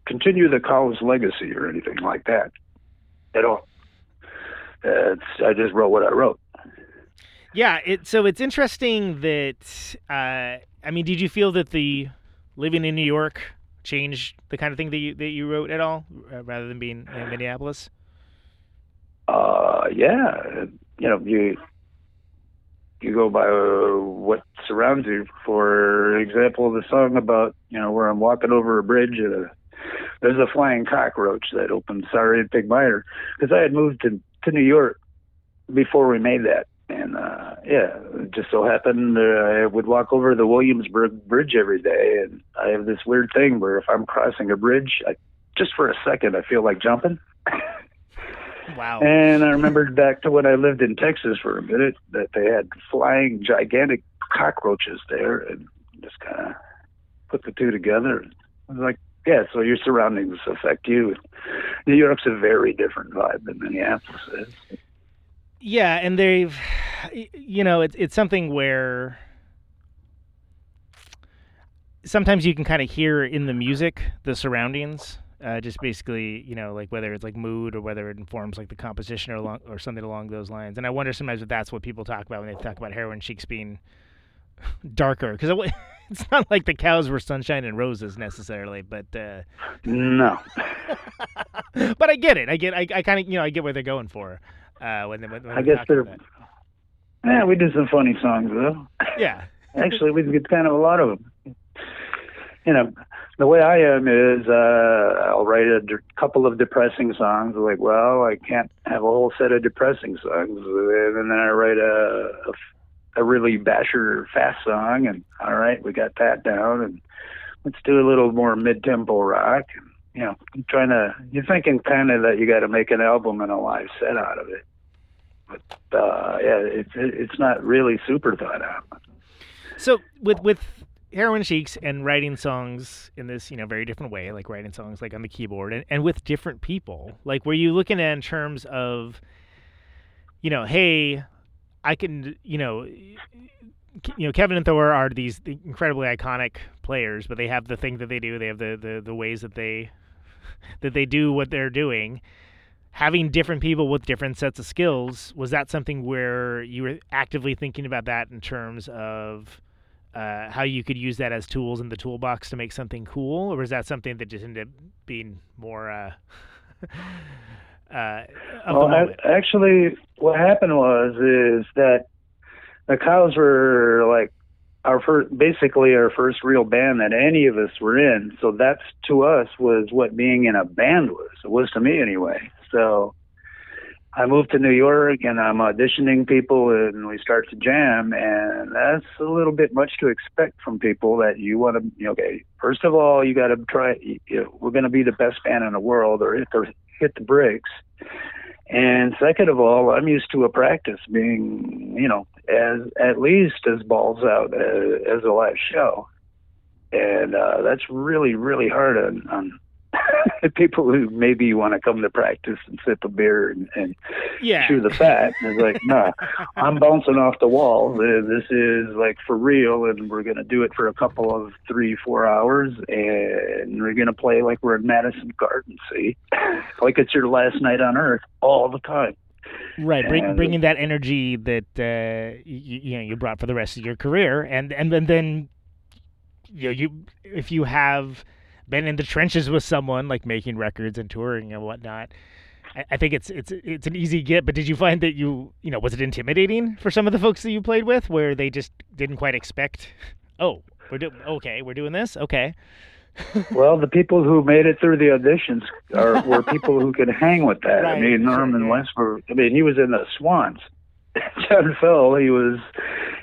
continue the Cows' legacy or anything like that at all. Uh, it's, I just wrote what I wrote. Yeah, it, so it's interesting that, uh, I mean, did you feel that the living in New York changed the kind of thing that you, that you wrote at all, uh, rather than being in Minneapolis? Uh, yeah, you know, you you go by uh, what surrounds you. For example, the song about, you know, where I'm walking over a bridge and a, there's a flying cockroach that opened Sorry and Pig Minor, because I had moved to, to New York before we made that. And, uh, yeah, it just so happened uh, I would walk over the Williamsburg Bridge every day, and I have this weird thing where if I'm crossing a bridge, I, just for a second, I feel like jumping. Wow. And I remembered back to when I lived in Texas for a minute, that they had flying gigantic cockroaches there, and just kind of put the two together. I was like, yeah, so your surroundings affect you. New York's a very different vibe than Minneapolis is. Yeah, and they've, you know, it's it's something where sometimes you can kind of hear in the music the surroundings, uh, just basically, you know, like whether it's like mood or whether it informs like the composition or along, or something along those lines. And I wonder sometimes if that's what people talk about when they talk about Heroin Shiks being darker, because it, it's not like the Cows were sunshine and roses necessarily, but uh, no. But I get it. I get. I, I kind of you know I get what they're going for. Uh, when they, when I guess they're. Yeah, we did some funny songs though. Yeah. Actually, we've got kind of a lot of them. You know, the way I am is uh, I'll write a de- couple of depressing songs. I'm like, well, I can't have a whole set of depressing songs. And then I write a, a, a really basher fast song. And all right, we got that down. And let's do a little more mid-tempo rock. And, you know, I'm trying to, you're thinking kind of that you got to make an album and a live set out of it. But uh, yeah, it's it's not really super thought out. So with with Heroin Shiks and writing songs in this, you know, very different way, like writing songs like on the keyboard and, and with different people, like were you looking at in terms of, you know, hey, I can, you know, you know, Kevin and Thor are these incredibly iconic players, but they have the thing that they do, they have the the, the ways that they that they do what they're doing. Having different people with different sets of skills, was that something where you were actively thinking about that in terms of uh, how you could use that as tools in the toolbox to make something cool? Or was that something that just ended up being more uh, uh, of well, the moment? I, actually, what happened was is that the Cows were like our first, basically our first real band that any of us were in. So that's, to us, was what being in a band was. It was to me anyway. So I moved to New York and I'm auditioning people and we start to jam, and that's a little bit much to expect from people that you want to, you know, okay, first of all, you got to try, you know, we're going to be the best band in the world or hit the, hit the bricks. And second of all, I'm used to a practice being, you know, as at least as balls out as, as a live show. And uh, that's really, really hard on, on people who maybe want to come to practice and sip a beer and, and yeah. chew the fat. And it's like, nah, I'm bouncing off the walls. This is like for real, and we're going to do it for a couple of three, four hours, and we're going to play like we're in Madison Garden, see? Like it's your last night on Earth all the time. Right, Bring, bringing that energy that uh, you, you know you brought for the rest of your career, and and then, then you know, you if you have been in the trenches with someone, like making records and touring and whatnot, I, I think it's it's it's an easy get. But did you find that you you know was it intimidating for some of the folks that you played with, where they just didn't quite expect? Oh, we're doing okay. We're doing this. Okay. Well, the people who made it through the auditions are, were people who could hang with that. Right. I mean, Norman yeah. Westbrook, I mean, he was in the Swans. John Phil, he was,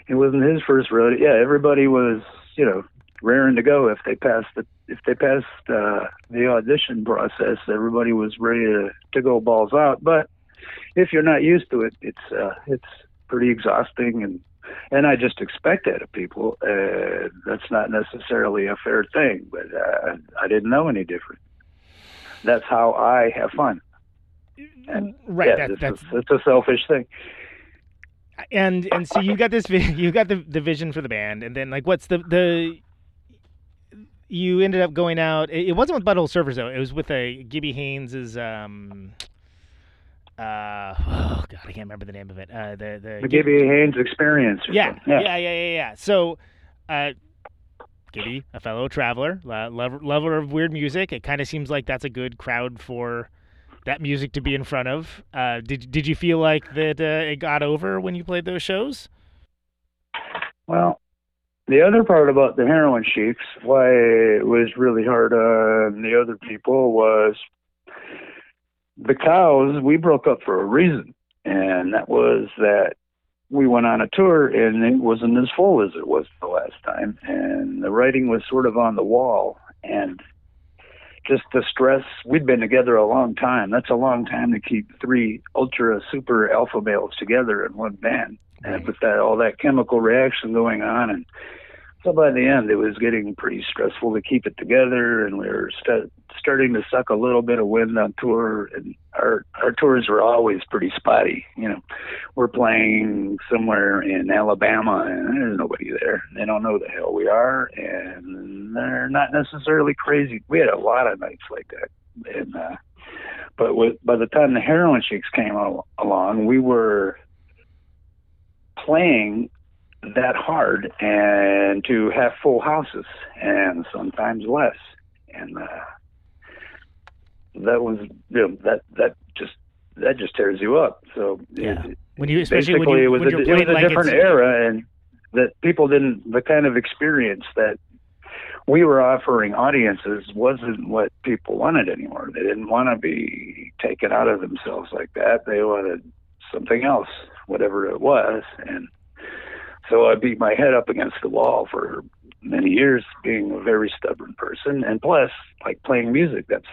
it wasn't his first rodeo. Yeah, everybody was, you know, raring to go if they passed the, if they passed uh, the audition process. Everybody was ready to, to go balls out. But if you're not used to it, it's uh, it's pretty exhausting, and and I just expect that of people. Uh, that's not necessarily a fair thing, but uh, I didn't know any different. That's how I have fun. And right, yeah, that, it's, that's a, it's a selfish thing. And and so you got this, you got the, the vision for the band, and then like, what's the the you ended up going out. It, it wasn't with Butthole Surfers though. It was with a Gibby Haynes's. Um, Uh, oh God, I can't remember the name of it. Uh, the the, the Gibby Haynes Experience. Or yeah, yeah, yeah, yeah, yeah, yeah. So, uh, Gibby, a fellow traveler, lo- lover, lover of weird music. It kind of seems like that's a good crowd for that music to be in front of. Uh, did did you feel like that uh, it got over when you played those shows? Well, the other part about the Heroin Shiks, why it was really hard on the other people was, the Cows, we broke up for a reason, and that was that we went on a tour, and it wasn't as full as it was the last time, and the writing was sort of on the wall, and just the stress. We'd been together a long time. That's a long time to keep three ultra super alpha males together in one band, and with that all that chemical reaction going on, and so by the end, it was getting pretty stressful to keep it together, and we were st- starting to suck a little bit of wind on tour. And our our tours were always pretty spotty. You know, we're playing somewhere in Alabama, and there's nobody there. They don't know the hell we are, and they're not necessarily crazy. We had a lot of nights like that, and uh, but with, by the time the Heroin Shiks came al- along, we were playing that hard and to have full houses and sometimes less, and uh, that was, you know, that that just that just tears you up. So yeah, it, when you especially when you, it was when a, it was a like different era, and that people didn't, the kind of experience that we were offering audiences wasn't what people wanted anymore. They didn't want to be taken out of themselves like that. They wanted something else, whatever it was. And so I beat my head up against the wall for many years, being a very stubborn person. And plus, like playing music, that's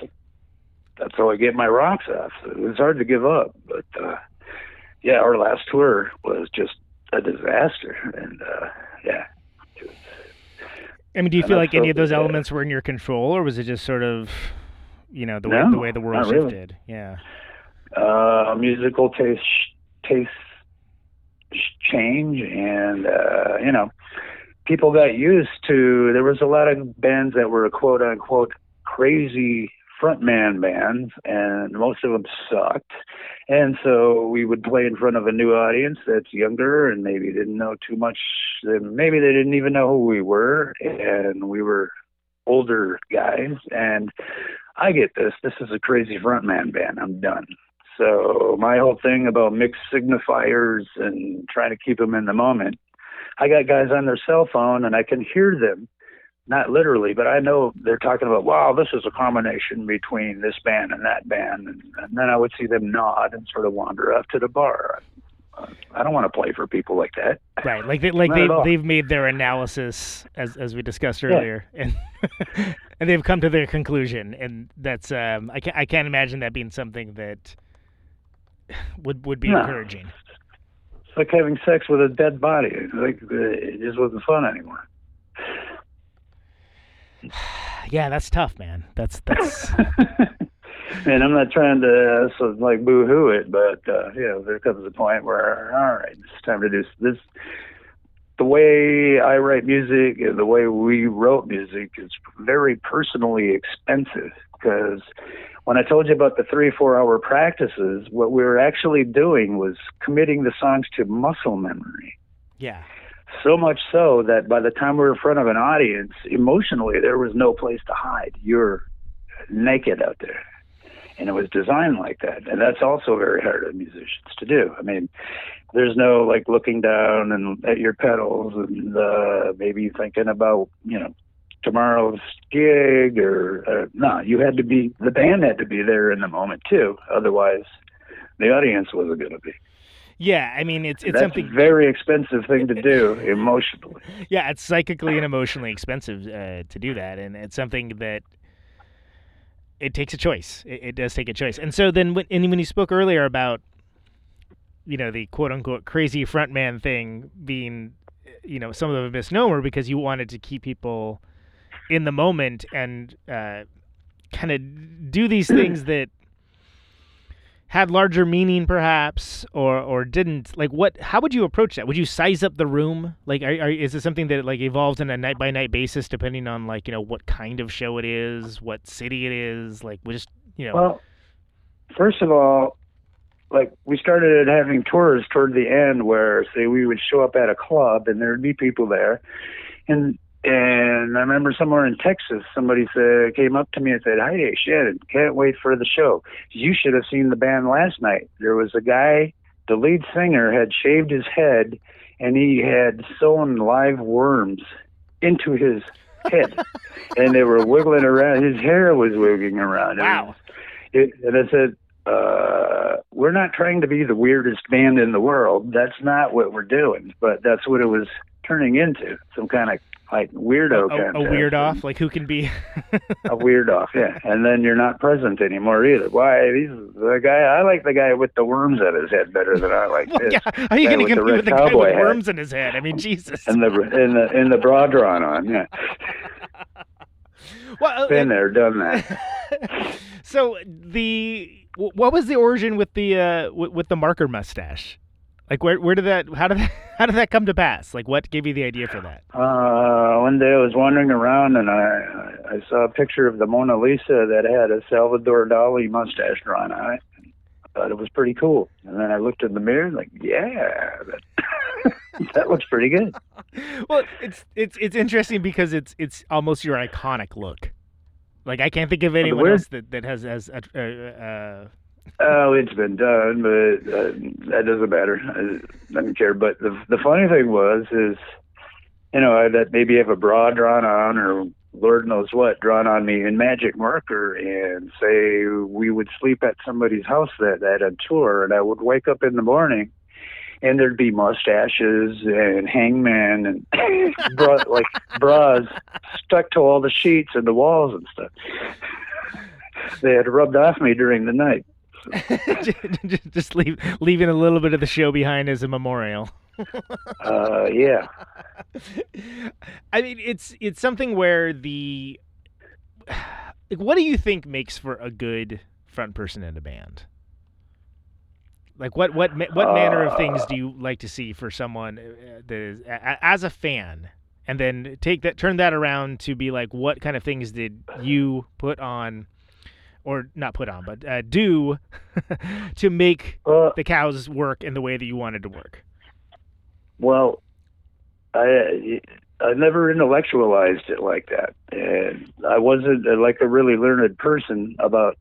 that's how I get my rocks off. So it was hard to give up. But uh, yeah, our last tour was just a disaster. And uh, yeah. I mean, do you feel like any of those elements were in your control, or was it just sort of, you know, the way the way the world shifted? Yeah. Uh, musical taste taste change, and uh, you know, people got used to. There was a lot of bands that were quote unquote crazy frontman bands, and most of them sucked. And so we would play in front of a new audience that's younger and maybe didn't know too much. Maybe they didn't even know who we were, and we were older guys. And I get this. This is a crazy frontman band. I'm done. So my whole thing about mixed signifiers and trying to keep them in the moment, I got guys on their cell phone, and I can hear them. Not literally, but I know they're talking about, wow, this is a combination between this band and that band. And, and then I would see them nod and sort of wander up to the bar. I don't want to play for people like that. Right. Like they, like they, they've made their analysis, as as we discussed earlier, yeah. and and they've come to their conclusion. And that's, um, I, can't, I can't imagine that being something that would, would be no. encouraging. It's like having sex with a dead body. Like, it just wasn't fun anymore. Yeah, that's tough, man. That's that's. And I'm not trying to uh, sort of like boo-hoo it, but uh, you know, there comes a point where, all right, it's time to do this. The way I write music and the way we wrote music is very personally expensive, because when I told you about the three, four-hour practices, what we were actually doing was committing the songs to muscle memory. Yeah. So much so that by the time we were in front of an audience, emotionally, there was no place to hide. You're naked out there. And it was designed like that. And that's also very hard for musicians to do. I mean, there's no like looking down and at your pedals and uh, maybe thinking about, you know, tomorrow's gig or uh, no, you had to be, the band had to be there in the moment too. Otherwise, the audience wasn't going to be. Yeah, I mean, it's it's That's something very expensive thing to do emotionally. Yeah, it's psychically and emotionally expensive uh, to do that, and it's something that it takes a choice. It, it does take a choice. And so then, when, and when you spoke earlier about, you know, the quote unquote crazy frontman thing being, you know, some of a misnomer because you wanted to keep people in the moment and uh, kind of do these things that had larger meaning perhaps, or, or didn't. Like what, how would you approach that? Would you size up the room? Like, are, are, is it something that like evolves on a night by night basis, depending on like, you know, what kind of show it is, what city it is? Like we just, you know. Well, first of all, like we started having tours toward the end where say we would show up at a club and there'd be people there. And, and I remember somewhere in Texas, somebody said, came up to me and said, "Hey, Shannon, can't wait for the show. You should have seen the band last night. There was a guy, the lead singer had shaved his head, and he had sewn live worms into his head. And they were wiggling around. His hair was wiggling around." Wow. And, it, and I said, uh, we're not trying to be the weirdest band in the world. That's not what we're doing. But that's what it was turning into, some kind of like weirdo a, a, a weird off, like who can be a weird off, yeah. And then you're not present anymore either. Why? These the guy I like the guy with the worms at his head better than I like well, this. Yeah. Are you going to compete with the guy with hat. worms in his head? I mean, Jesus. And the and the and the bra drawn on, yeah. well, been uh, there, done that. So the what was the origin with the uh, with, with the marker mustache? Like where where did that how did that, how did that come to pass? Like what gave you the idea for that? Uh, one day I was wandering around and I I saw a picture of the Mona Lisa that had a Salvador Dali mustache drawn on it. I thought it was pretty cool. And then I looked in the mirror and like, yeah, that, that looks pretty good. Well, it's it's it's interesting because it's it's almost your iconic look. Like I can't think of anyone else that that has as a. Uh, uh, Oh, it's been done, but uh, that doesn't matter. I, I don't care. But the the funny thing was, is you know, that maybe have a bra drawn on or Lord knows what drawn on me in magic marker, and say we would sleep at somebody's house that night on tour, and I would wake up in the morning and there'd be mustaches and hangman and bra, like bras stuck to all the sheets and the walls and stuff. They had rubbed off me during the night. So. Just leave, leaving a little bit of the show behind as a memorial. uh, yeah. I mean, it's it's something where the like, what do you think makes for a good front person in a band? Like, what what what uh, manner of things do you like to see for someone that is, as a fan, and then take that, turn that around to be like, what kind of things did you put on, or not put on, but uh, do to make uh, the Cows work in the way that you wanted to work? Well, I I never intellectualized it like that, and I wasn't like a really learned person about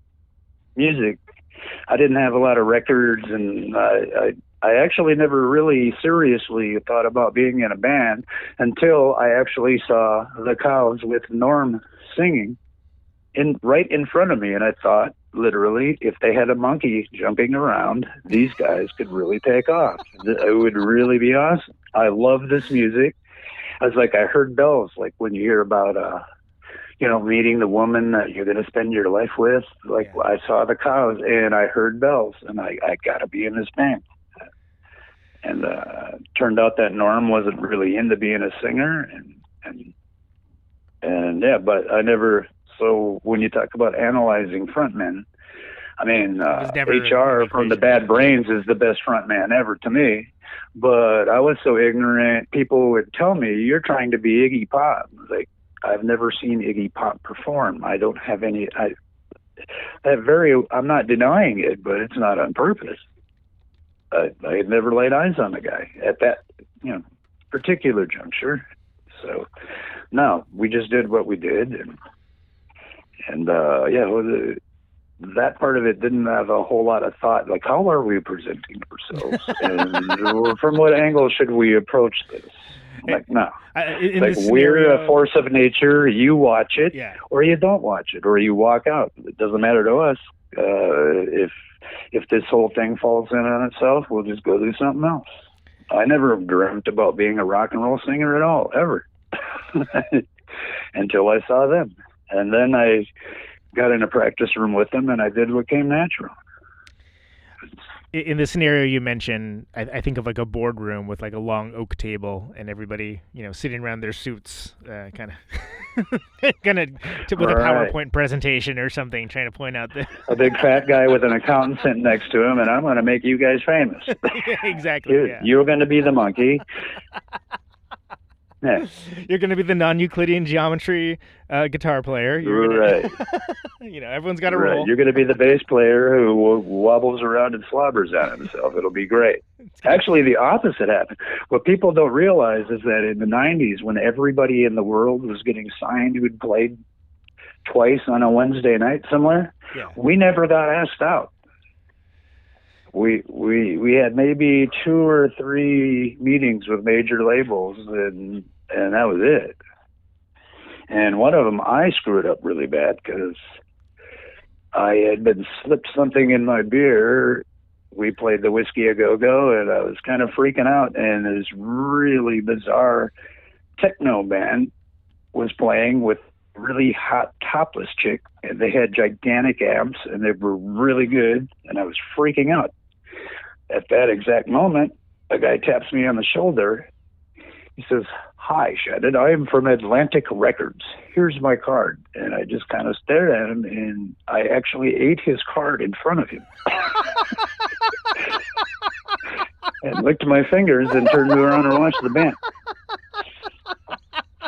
music. I didn't have a lot of records, and I, I I actually never really seriously thought about being in a band until I actually saw the Cows with Norm singing in right in front of me, and I thought, literally, if they had a monkey jumping around, these guys could really take off. It would really be awesome. I love this music. I was like, I heard bells, like when you hear about uh you know, meeting the woman that you're going to spend your life with. Like, yeah. I saw the Cows and I heard bells, and I, I got to be in this band. And uh, turned out that Norm wasn't really into being a singer, and and and yeah, but I never. So when you talk about analyzing frontmen, I mean, uh, H R from the Bad Brains is the best frontman ever to me. But I was so ignorant. People would tell me, "You're trying to be Iggy Pop." Like, I've never seen Iggy Pop perform. I don't have any. I that very. I'm not denying it, but it's not on purpose. I, I had never laid eyes on the guy at that, you know, particular juncture. So, no, we just did what we did, and and uh, yeah, well, the, that part of it didn't have a whole lot of thought. Like, how are we presenting ourselves, and from what angle should we approach this? Like, no, uh, in like scenario, we're a force of nature. You watch it, yeah. Or you don't watch it, or you walk out. It doesn't matter to us. Uh, if if this whole thing falls in on itself, we'll just go do something else. I never dreamt about being a rock and roll singer at all, ever, until I saw them, and then I got in a practice room with them, and I did what came natural. In the scenario you mentioned, I, I think of like a boardroom with like a long oak table and everybody, you know, sitting around their suits, uh, kind of, kind of with right. a PowerPoint presentation or something, trying to point out the a big fat guy with an accountant sitting next to him, and I'm going to make you guys famous. Exactly. Dude, yeah. You're going to be the monkey. Yeah. You're going to be the non-Euclidean geometry uh, guitar player. You're gonna, right. You know, everyone's got a right. role. You're going to be the bass player who w- wobbles around and slobbers on himself. It'll be great. Actually, the opposite happened. What people don't realize is that in the nineties, when everybody in the world was getting signed who had played twice on a Wednesday night somewhere, yeah. we never got asked out. We we we had maybe two or three meetings with major labels, and and that was it. And one of them I screwed up really bad because I had been slipped something in my beer. We played the Whiskey A Go Go, and I was kind of freaking out. And this really bizarre techno band was playing with really hot topless chick, and they had gigantic abs, and they were really good. And I was freaking out. At that exact moment, a guy taps me on the shoulder. He says, "Hi, Shannon, I am from Atlantic Records. Here's my card." And I just kind of stared at him, and I actually ate his card in front of him. And licked my fingers and turned around and watched the band.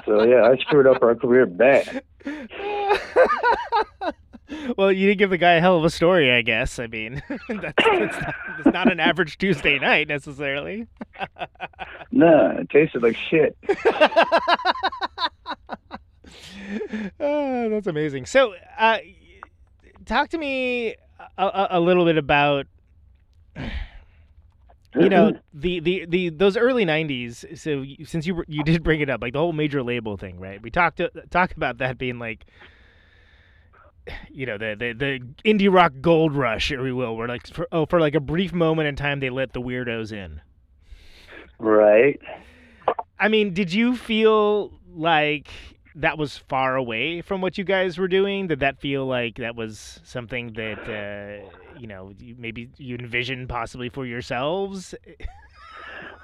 So, yeah, I screwed up our career bad. Well, you did give the guy a hell of a story, I guess. I mean, that's, that's, not, that's not an average Tuesday night, necessarily. No, it tasted like shit. Oh, that's amazing. So, uh, talk to me a, a little bit about you know, the, the, the those early nineties. So since you you did bring it up, like the whole major label thing, right? We talked to, talk about that being like, you know, the, the the indie rock gold rush, if we will, where like for oh for like a brief moment in time they let the weirdos in. Right. I mean, did you feel like that was far away from what you guys were doing? Did that feel like that was something that, uh, you know, maybe you envisioned possibly for yourselves?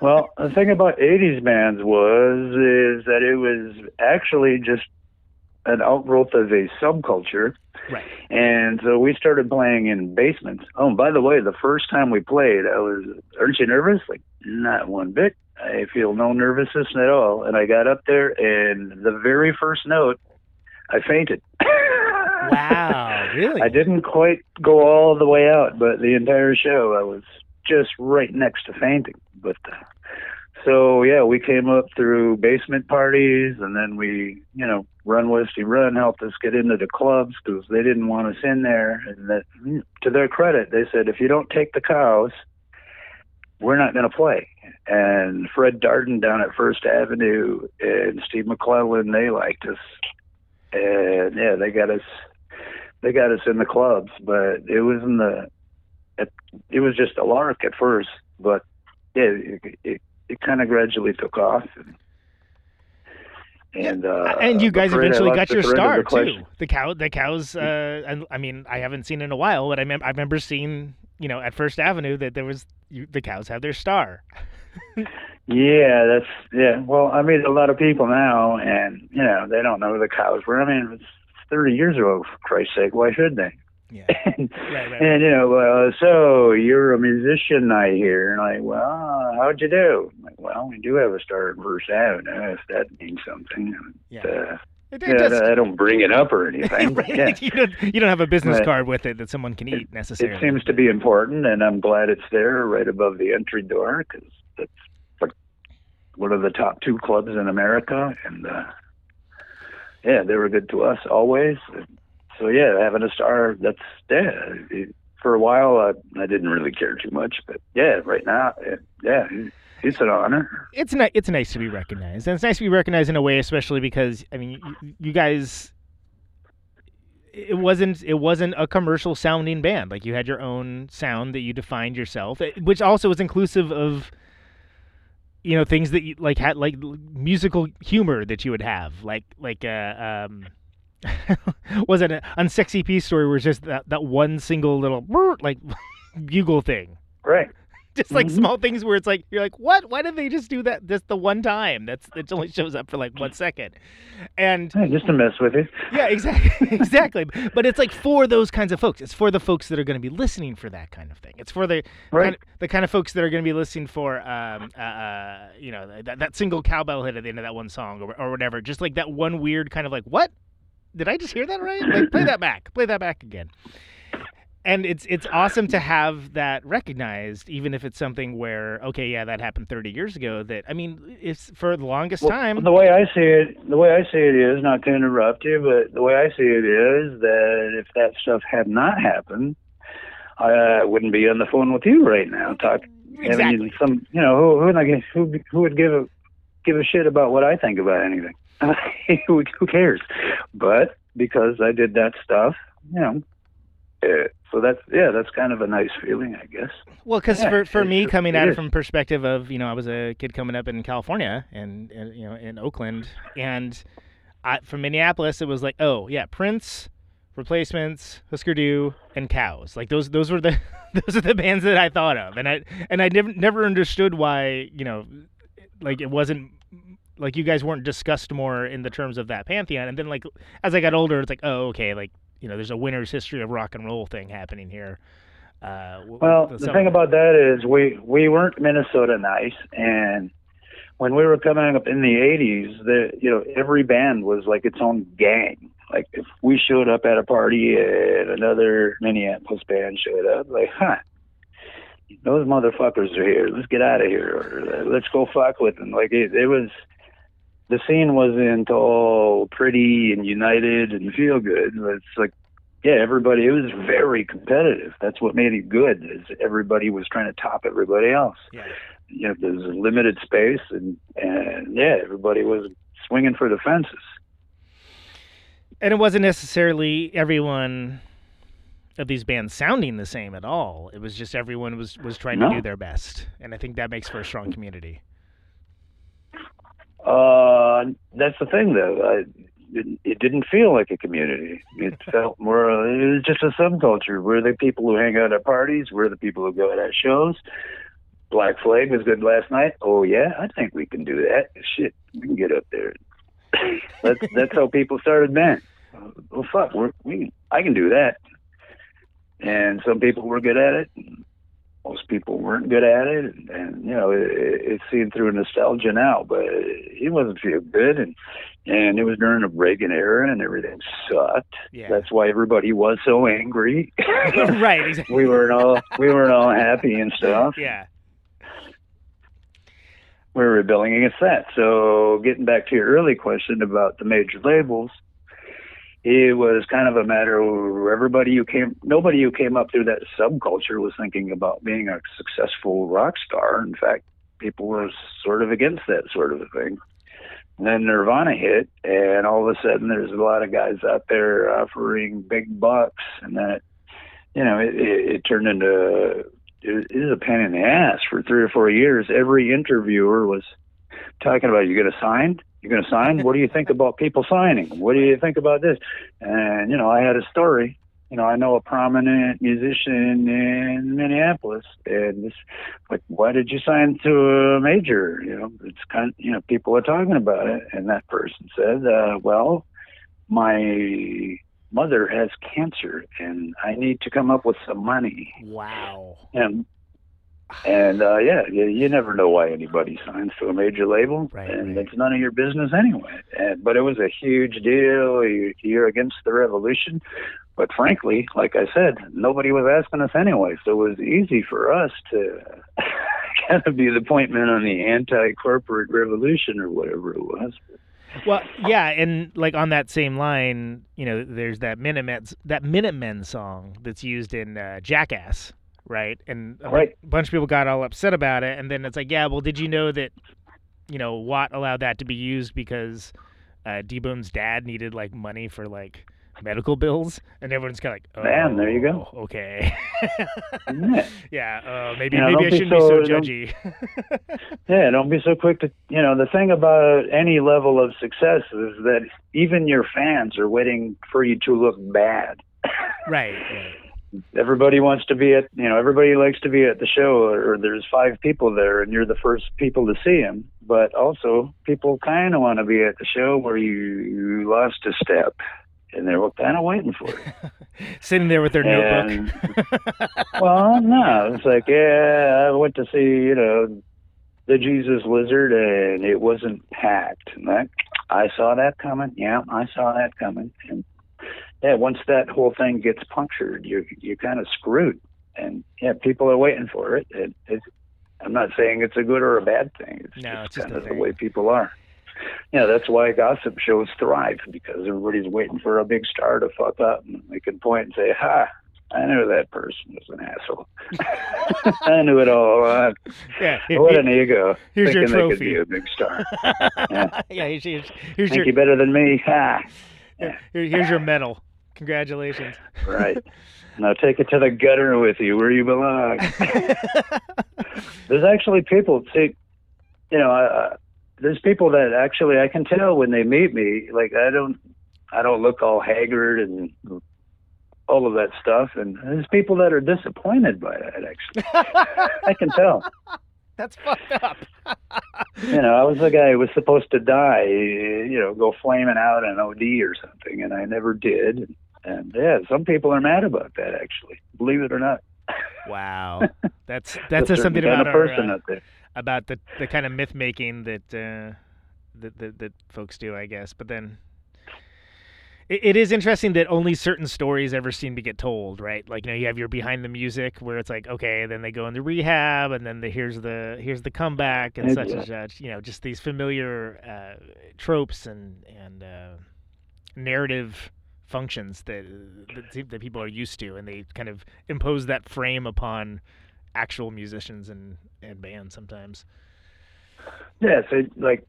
Well, the thing about eighties bands was, is that it was actually just an outgrowth of a subculture. Right. And so we started playing in basements. Oh, and by the way, the first time we played, I was, aren't you nervous? Like, not one bit. I feel no nervousness at all. And I got up there, and the very first note, I fainted. Wow, really? I didn't quite go all the way out, but the entire show, I was just right next to fainting. But uh, so, yeah, we came up through basement parties, and then we, you know, Run Westy Run helped us get into the clubs because they didn't want us in there. And that, to their credit, they said, if you don't take the Cows, we're not going to play. And Fred Darden down at First Avenue and Steve McClellan, they liked us. And yeah, they got us, they got us in the clubs, but it was in the, it, it was just a lark at first, but yeah, it, it, it kind of gradually took off. And, and, uh, and you guys eventually got your star too. The cow, the cows, uh, I mean, I haven't seen in a while, but I, mem- I remember seeing, you know, at First Avenue that there was, you, the Cows have their star. Yeah, that's, yeah. Well, I meet a lot of people now, and, you know, they don't know who the Cows were. I mean, it's thirty years ago, for Christ's sake, why should they? Yeah. and, right, right, and, you know, uh, so you're a musician, I hear. And like, well, how'd you do? I'm like, well, we do have a star at First Avenue, if that means something. Yeah. But, uh, It, it yeah, does... I don't bring it up or anything. Right. Yeah. you, don't, you don't have a business but card with it that someone can eat it, necessarily. It seems to be important, and I'm glad it's there right above the entry door because that's like one of the top two clubs in America. And uh, yeah, they were good to us always. And so yeah, having a star, that's, yeah. It, for a while, I, I didn't really care too much, but yeah, right now, it, yeah. It, It's an honor. It's ni- It's nice to be recognized. And it's nice to be recognized in a way, especially because, I mean, you, you guys, it wasn't it wasn't a commercial sounding band. Like, you had your own sound that you defined yourself, which also was inclusive of, you know, things that you, like, had, like, musical humor that you would have. Like, like, uh, um, was it an Unsexy Peace Story where it's just that, that one single little, like, bugle thing. Right. Just like mm-hmm. small things where it's like, you're like, what? Why did they just do that just the one time? That's It only shows up for like one second. And hey, just to mess with it. Yeah, exactly. exactly. But it's like for those kinds of folks. It's for the folks that are going to be listening for that kind of thing. It's for the, right. kind, of, the kind of folks that are going to be listening for, um, uh, uh, you know, that, that single cowbell hit at the end of that one song or, or whatever. Just like that one weird kind of like, what? Did I just hear that right? Like, play that back. Play that back again. And it's it's awesome to have that recognized, even if it's something where, okay, yeah, that happened thirty years ago. That I mean, it's for the longest well, time. The way I see it, the way I see it is, not to interrupt you, but the way I see it is that if that stuff had not happened, I uh, wouldn't be on the phone with you right now. Talk, exactly. I mean, some, you know, who who who who would give a give a shit about what I think about anything? who, who cares? But because I did that stuff, you know. It, So that's, yeah, that's kind of a nice feeling, I guess. Well, because yeah, for, for me, coming at it from perspective of, you know, I was a kid coming up in California and, and you know, in Oakland. And I, from Minneapolis, it was like, oh, yeah, Prince, Replacements, Husker Du, and Cows. Like, those those were the those are the bands that I thought of. And I and I never, never understood why, you know, like, it wasn't, like, you guys weren't discussed more in the terms of that pantheon. And then, like, as I got older, it's like, oh, okay, like, you know, there's a winner's history of rock and roll thing happening here. Uh, well, the something. thing about that is we, we weren't Minnesota nice. And when we were coming up in the eighties, the, you know, every band was like its own gang. Like if we showed up at a party and another Minneapolis band showed up, like, huh, those motherfuckers are here. Let's get out of here. Or let's go fuck with them. Like it, it was... The scene wasn't all pretty and united and feel good. It's like yeah, everybody, it was very competitive. That's what made it good, is everybody was trying to top everybody else. Yeah. You know, there's a limited space, and, and yeah, everybody was swinging for the fences. And it wasn't necessarily everyone of these bands sounding the same at all. It was just everyone was, was trying no. to do their best. And I think that makes for a strong community. Uh, that's the thing, though. I, it, it didn't feel like a community. It felt more, it was just a subculture. We're the people who hang out at parties. We're the people who go out at shows. Black Flag was good last night. Oh, yeah, I think we can do that. Shit, we can get up there. that's, that's how people started bands. Well, fuck, we're, we, I can do that. And some people were good at it. Most people weren't good at it. And, and you know, it, it's seen through nostalgia now, but it wasn't feel good. And, and it was during the Reagan era and everything sucked. Yeah. That's why everybody was so angry. Right. Exactly. We weren't all, we weren't all happy and stuff. Yeah. We were rebelling against that. So getting back to your early question about the major labels, it was kind of a matter of everybody who came, nobody who came up through that subculture was thinking about being a successful rock star. In fact, people were sort of against that sort of a thing. And then Nirvana hit, and all of a sudden there's a lot of guys out there offering big bucks, and that, you know, it, it, it turned into... it is a pain in the ass for three or four years. Every interviewer was talking about, you're going to sign? You're going to sign? What do you think about people signing? What do you think about this? And, you know, I had a story. You know, I know a prominent musician in Minneapolis, and this, like, why did you sign to a major? You know, it's kind of, you know, people are talking about it. And that person said, uh, well, my mother has cancer and I need to come up with some money. Wow. And, and uh, yeah, you, you never know why anybody signs to a major label. Right, and right. It's none of your business anyway. And, but it was a huge deal. You're, you're against the revolution. But frankly, like I said, nobody was asking us anyway. So it was easy for us to kind of be the point man on the anti-corporate revolution or whatever it was. Well, yeah, and like on that same line, you know, there's that Minutemen that Minutemen song that's used in uh, Jackass, right? And a right. bunch of people got all upset about it, and then it's like, yeah, well, did you know that, you know, Watt allowed that to be used because uh, D-Boom's dad needed like money for like medical bills, and everyone's kind of like, oh, man, there you go, okay, yeah, yeah uh, maybe you know, maybe I shouldn't be so, be so judgy. Yeah, don't be so quick to, you know, the thing about any level of success is that even your fans are waiting for you to look bad. Right. Right. Everybody wants to be at, you know, everybody likes to be at the show, or there's five people there and you're the first people to see him. But also, people kind of want to be at the show where you, you lost a step. And they were kind of waiting for it. Sitting there with their and, notebook. Well, no. It's like, yeah, I went to see, you know, the Jesus Lizard, and it wasn't packed. And that, I saw that coming. Yeah, I saw that coming. And yeah, once that whole thing gets punctured, you're, you're kind of screwed. And yeah, people are waiting for it. it, it I'm not saying it's a good or a bad thing. It's no, just, it's just kind of the way people are. Yeah, that's why gossip shows thrive, because everybody's waiting for a big star to fuck up, and they can point and say, ha, I knew that person was an asshole. I knew it all along. Yeah, here, what an ego. Here's your trophy. Thinking they could be a big star. Yeah, yeah here's, here's, here's your... Think you're better than me. Ha. Yeah. Here, here's your medal. Congratulations. Right. Now take it to the gutter with you, where you belong. There's actually people, see, you know, I... there's people that actually I can tell when they meet me, like I don't, I don't look all haggard and all of that stuff. And there's people that are disappointed by that. Actually, I can tell. That's fucked up. You know, I was the guy who was supposed to die, you know, go flaming out an O D or something. And I never did. And, and yeah, some people are mad about that, actually, believe it or not. Wow. That's, that's just something about a person our, uh... out there. About the, the kind of myth making that, uh, that that that folks do, I guess. But then, it, it is interesting that only certain stories ever seem to get told, right? Like, you know, you have your behind the music where it's like, okay, then they go into rehab, and then the, here's the here's the comeback, and such and such. You know, just these familiar uh, tropes and and uh, narrative functions that, that that people are used to, and they kind of impose that frame upon actual musicians and, and bands sometimes. Yeah, so like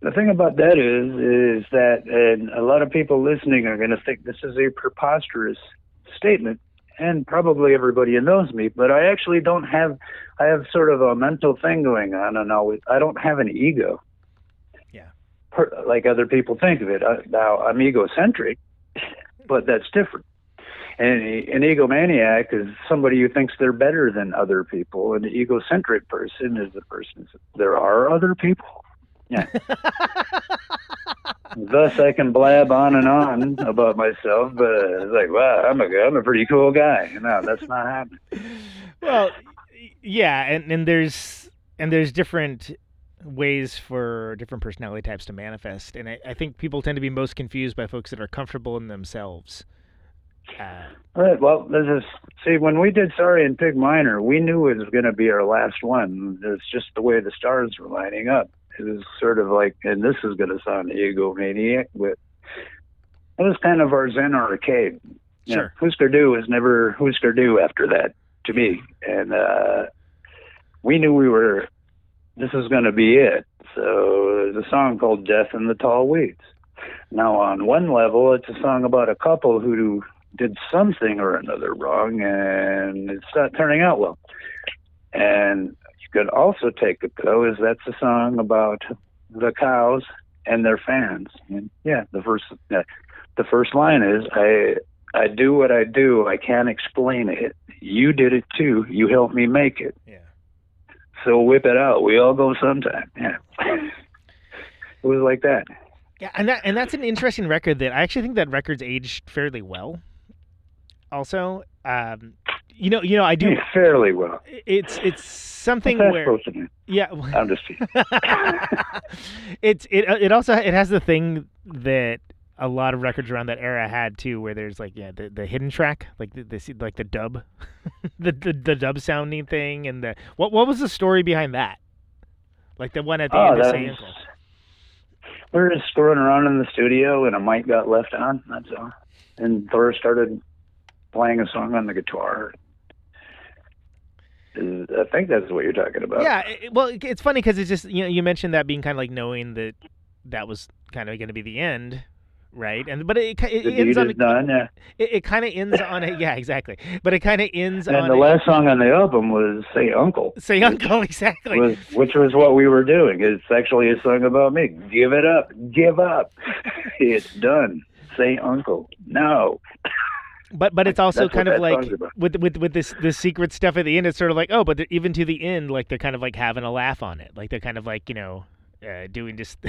the thing about that is, is that and a lot of people listening are going to think this is a preposterous statement, and probably everybody knows me, but I actually don't have, I have sort of a mental thing going on, and always, I don't have an ego. Yeah. Per, like other people think of it. I, now, I'm egocentric, but that's different. And an egomaniac is somebody who thinks they're better than other people. An egocentric person is the person, there are other people. Yeah. Thus, I can blab on and on about myself, but it's like, wow, I'm a, I'm a pretty cool guy. No, that's not happening. Well, yeah, and, and there's and there's different ways for different personality types to manifest, and I, I think people tend to be most confused by folks that are comfortable in themselves. Uh, All right, well, this is, see, when we did Sorry and Pig Minor, we knew it was going to be our last one. It's just the way the stars were lining up. It was sort of like, and this is going to sound egomaniac, but it was kind of our Zen arcade. You sure. know, Husker Du was never Husker Du after that, to me. And uh, we knew we were, this is going to be it. So there's a song called Death in the Tall Weeds. Now, on one level, it's a song about a couple who did something or another wrong, and it's not turning out well. And could also take it though is that's a song about the Cows and their fans. And yeah, the first uh, the first line is I I do what I do. I can't explain it. You did it too. You helped me make it. Yeah. So whip it out. We all go sometime. Yeah. It was like that. Yeah, and that and that's an interesting record that I actually think that record's aged fairly well. Also, um, You know, you know, I do yeah, fairly well. It's it's something where yeah, well, I'm just it's it it also it has the thing that a lot of records around that era had too, where there's like yeah the, the hidden track, like the, the like the dub, the, the the dub sounding thing, and the what what was the story behind that? Like the one at the oh, end of Saint Uncle. We were just screwing around in the studio, and a mic got left on. That's all, and Thor started playing a song on the guitar. I think that's what you're talking about. Yeah, it, well, it's funny because it's just, you know, you mentioned that being kind of like knowing that that was kind of going to be the end, right? And but it, it, it ends on a, done, yeah. It, it kind of ends on a yeah, exactly. But it kind of ends and on. And the a, last song on the album was "Say Uncle." Say Uncle, exactly. Was, which was what we were doing. It's actually a song about me. Give it up, give up. It's done. Say Uncle. No. But but it's also That's kind of like with with with this this secret stuff at the end. It's sort of like oh, but even to the end, like they're kind of like having a laugh on it. Like they're kind of like you know, uh, doing just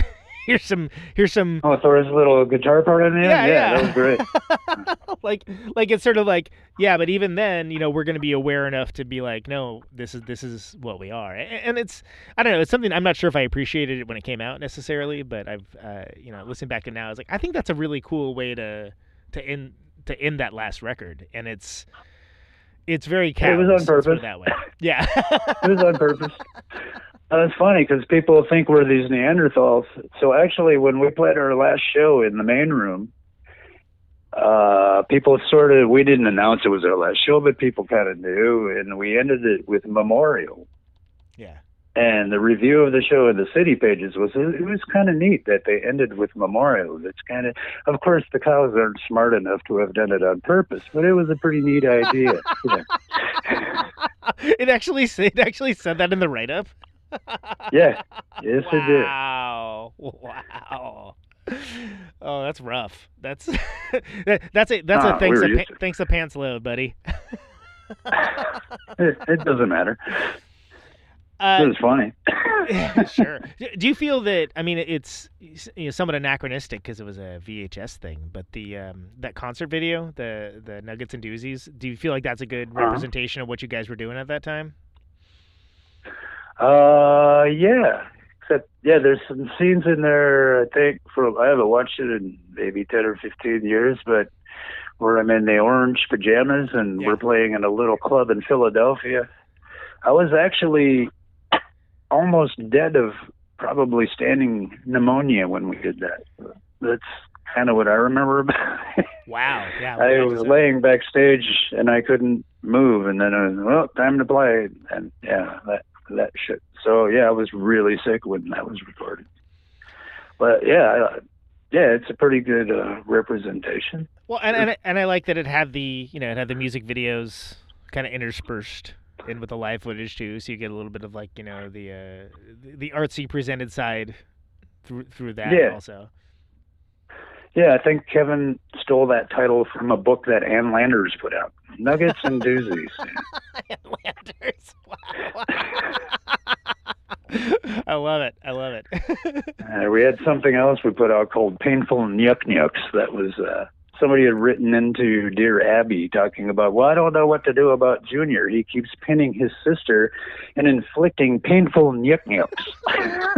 here's some here's some oh Thor's little guitar part in there. Yeah, yeah, yeah. That was great. like like it's sort of like yeah, but even then, you know, we're going to be aware enough to be like no, this is this is what we are. And it's I don't know, it's something I'm not sure if I appreciated it when it came out necessarily, but I've uh, you know listening back to now, I was like I think that's a really cool way to to end. to end that last record, and it's it's very Cows. It was on purpose that way. Yeah. It was on purpose. Uh, it's funny because people think we're these Neanderthals. So actually, when we played our last show in the main room, uh, people sort of we didn't announce it was our last show, but people kind of knew, and we ended it with Memorial. Yeah. And the review of the show in the city pages was, it was kind of neat that they ended with Memorial. It's kind of, of course, the Cows aren't smart enough to have done it on purpose, but it was a pretty neat idea. Yeah. It actually it actually said that in the write-up? Yeah. Yes, wow. It did. Wow. Wow. Oh, that's rough. That's that's a, that's ah, a thanks, we a, pa- thanks a pants load, buddy. it, it doesn't matter. Uh, it was funny. Sure. Do you feel that? I mean, it's you know, somewhat anachronistic because it was a V H S thing. But the um, that concert video, the the Nuggets and Doozies. Do you feel like that's a good representation uh-huh. of what you guys were doing at that time? Uh, yeah. Except, yeah, there's some scenes in there. I think from I haven't watched it in maybe ten or fifteen years, but where I'm in the orange pajamas and yeah. we're playing in a little club in Philadelphia. I was actually almost dead of probably standing pneumonia when we did that. That's kind of what I remember about it. Wow. Yeah. Well, I was laying backstage and I couldn't move, and then I was, well, time to play. And yeah, that, that shit. So yeah, I was really sick when that was recorded. But yeah, I, yeah, it's a pretty good uh, representation. Well, and, and and I like that it had the, you know, it had the music videos kind of interspersed in with the live footage too, so you get a little bit of, like, you know, the uh, the artsy presented side through through that yeah. also. Yeah, I think Kevin stole that title from a book that Ann Landers put out, Nuggets and Doozies. Ann Landers, wow. I love it. I love it. uh, we had something else we put out called Painful Nyuk Nyuks. That was uh, somebody had written into Dear Abby talking about, well, I don't know what to do about Junior. He keeps pinning his sister and inflicting painful nyuk nyuks.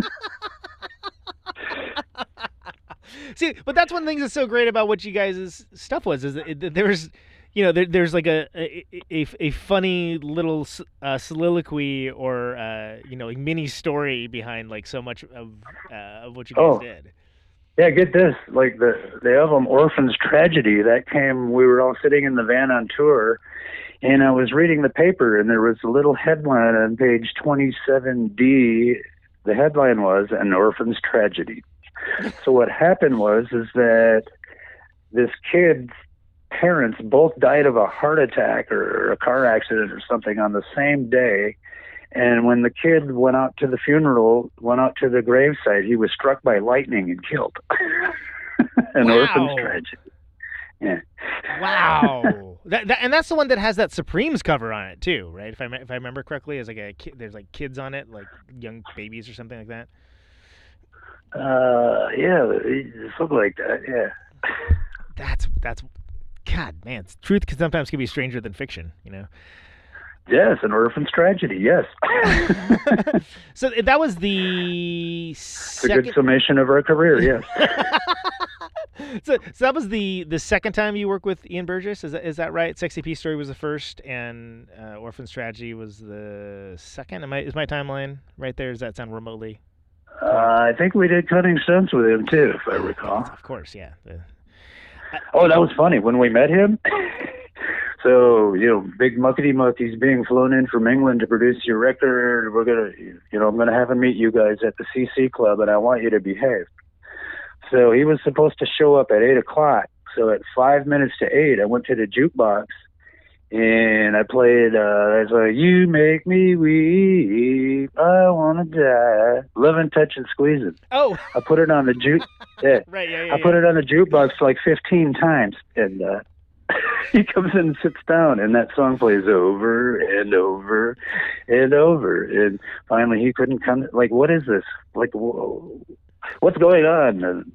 See, but that's one thing that's so great about what you guys' stuff was, is that there's... You know, there, there's like a a, a, a funny little uh, soliloquy or, uh, you know, a mini story behind, like, so much of uh, of what you guys oh. did. Yeah, get this. Like, the, the album Orphan's Tragedy, that came, we were all sitting in the van on tour, and I was reading the paper, and there was a little headline on page twenty-seven D. The headline was, An Orphan's Tragedy. So what happened was is that this kid's parents both died of a heart attack or a car accident or something on the same day, and when the kid went out to the funeral, went out to the gravesite, he was struck by lightning and killed. An wow. orphan's tragedy. Yeah. Wow. that, that and that's the one that has that Supremes cover on it too, right? If I if I remember correctly, is like a kid, there's like kids on it, like young babies or something like that. Uh, yeah, something like that. Yeah. That's that's. God, man, truth can sometimes can be stranger than fiction, you know? Yes, An Orphan's Tragedy, yes. So that was the second... It's a good summation of our career, yes. so, so that was the, the second time you worked with Ian Burgess, is that, is that right? Sexy Peace Story was the first, and uh, Orphan's Tragedy was the second? Am I, is my timeline right there? Does that sound remotely? Uh, I think we did Cutting Sense with him, too, if I recall. Of course, yeah. The, Oh, that was funny. When we met him, so, you know, big muckety muck, he's being flown in from England to produce your record. We're going to, you know, I'm going to have him meet you guys at the C C Club, and I want you to behave. So he was supposed to show up at eight o'clock. So at five minutes to eight, I went to the jukebox, and I played, uh, I was like, you make me weep, I want to die. Loving, touching, squeezing. Oh. I put it on the juke. Yeah. Right, yeah, yeah, I yeah. put it on the jukebox like fifteen times, and uh, he comes in and sits down, and that song plays over and over and over. And finally, he couldn't come. Like, what is this? Like, whoa, what's going on? And,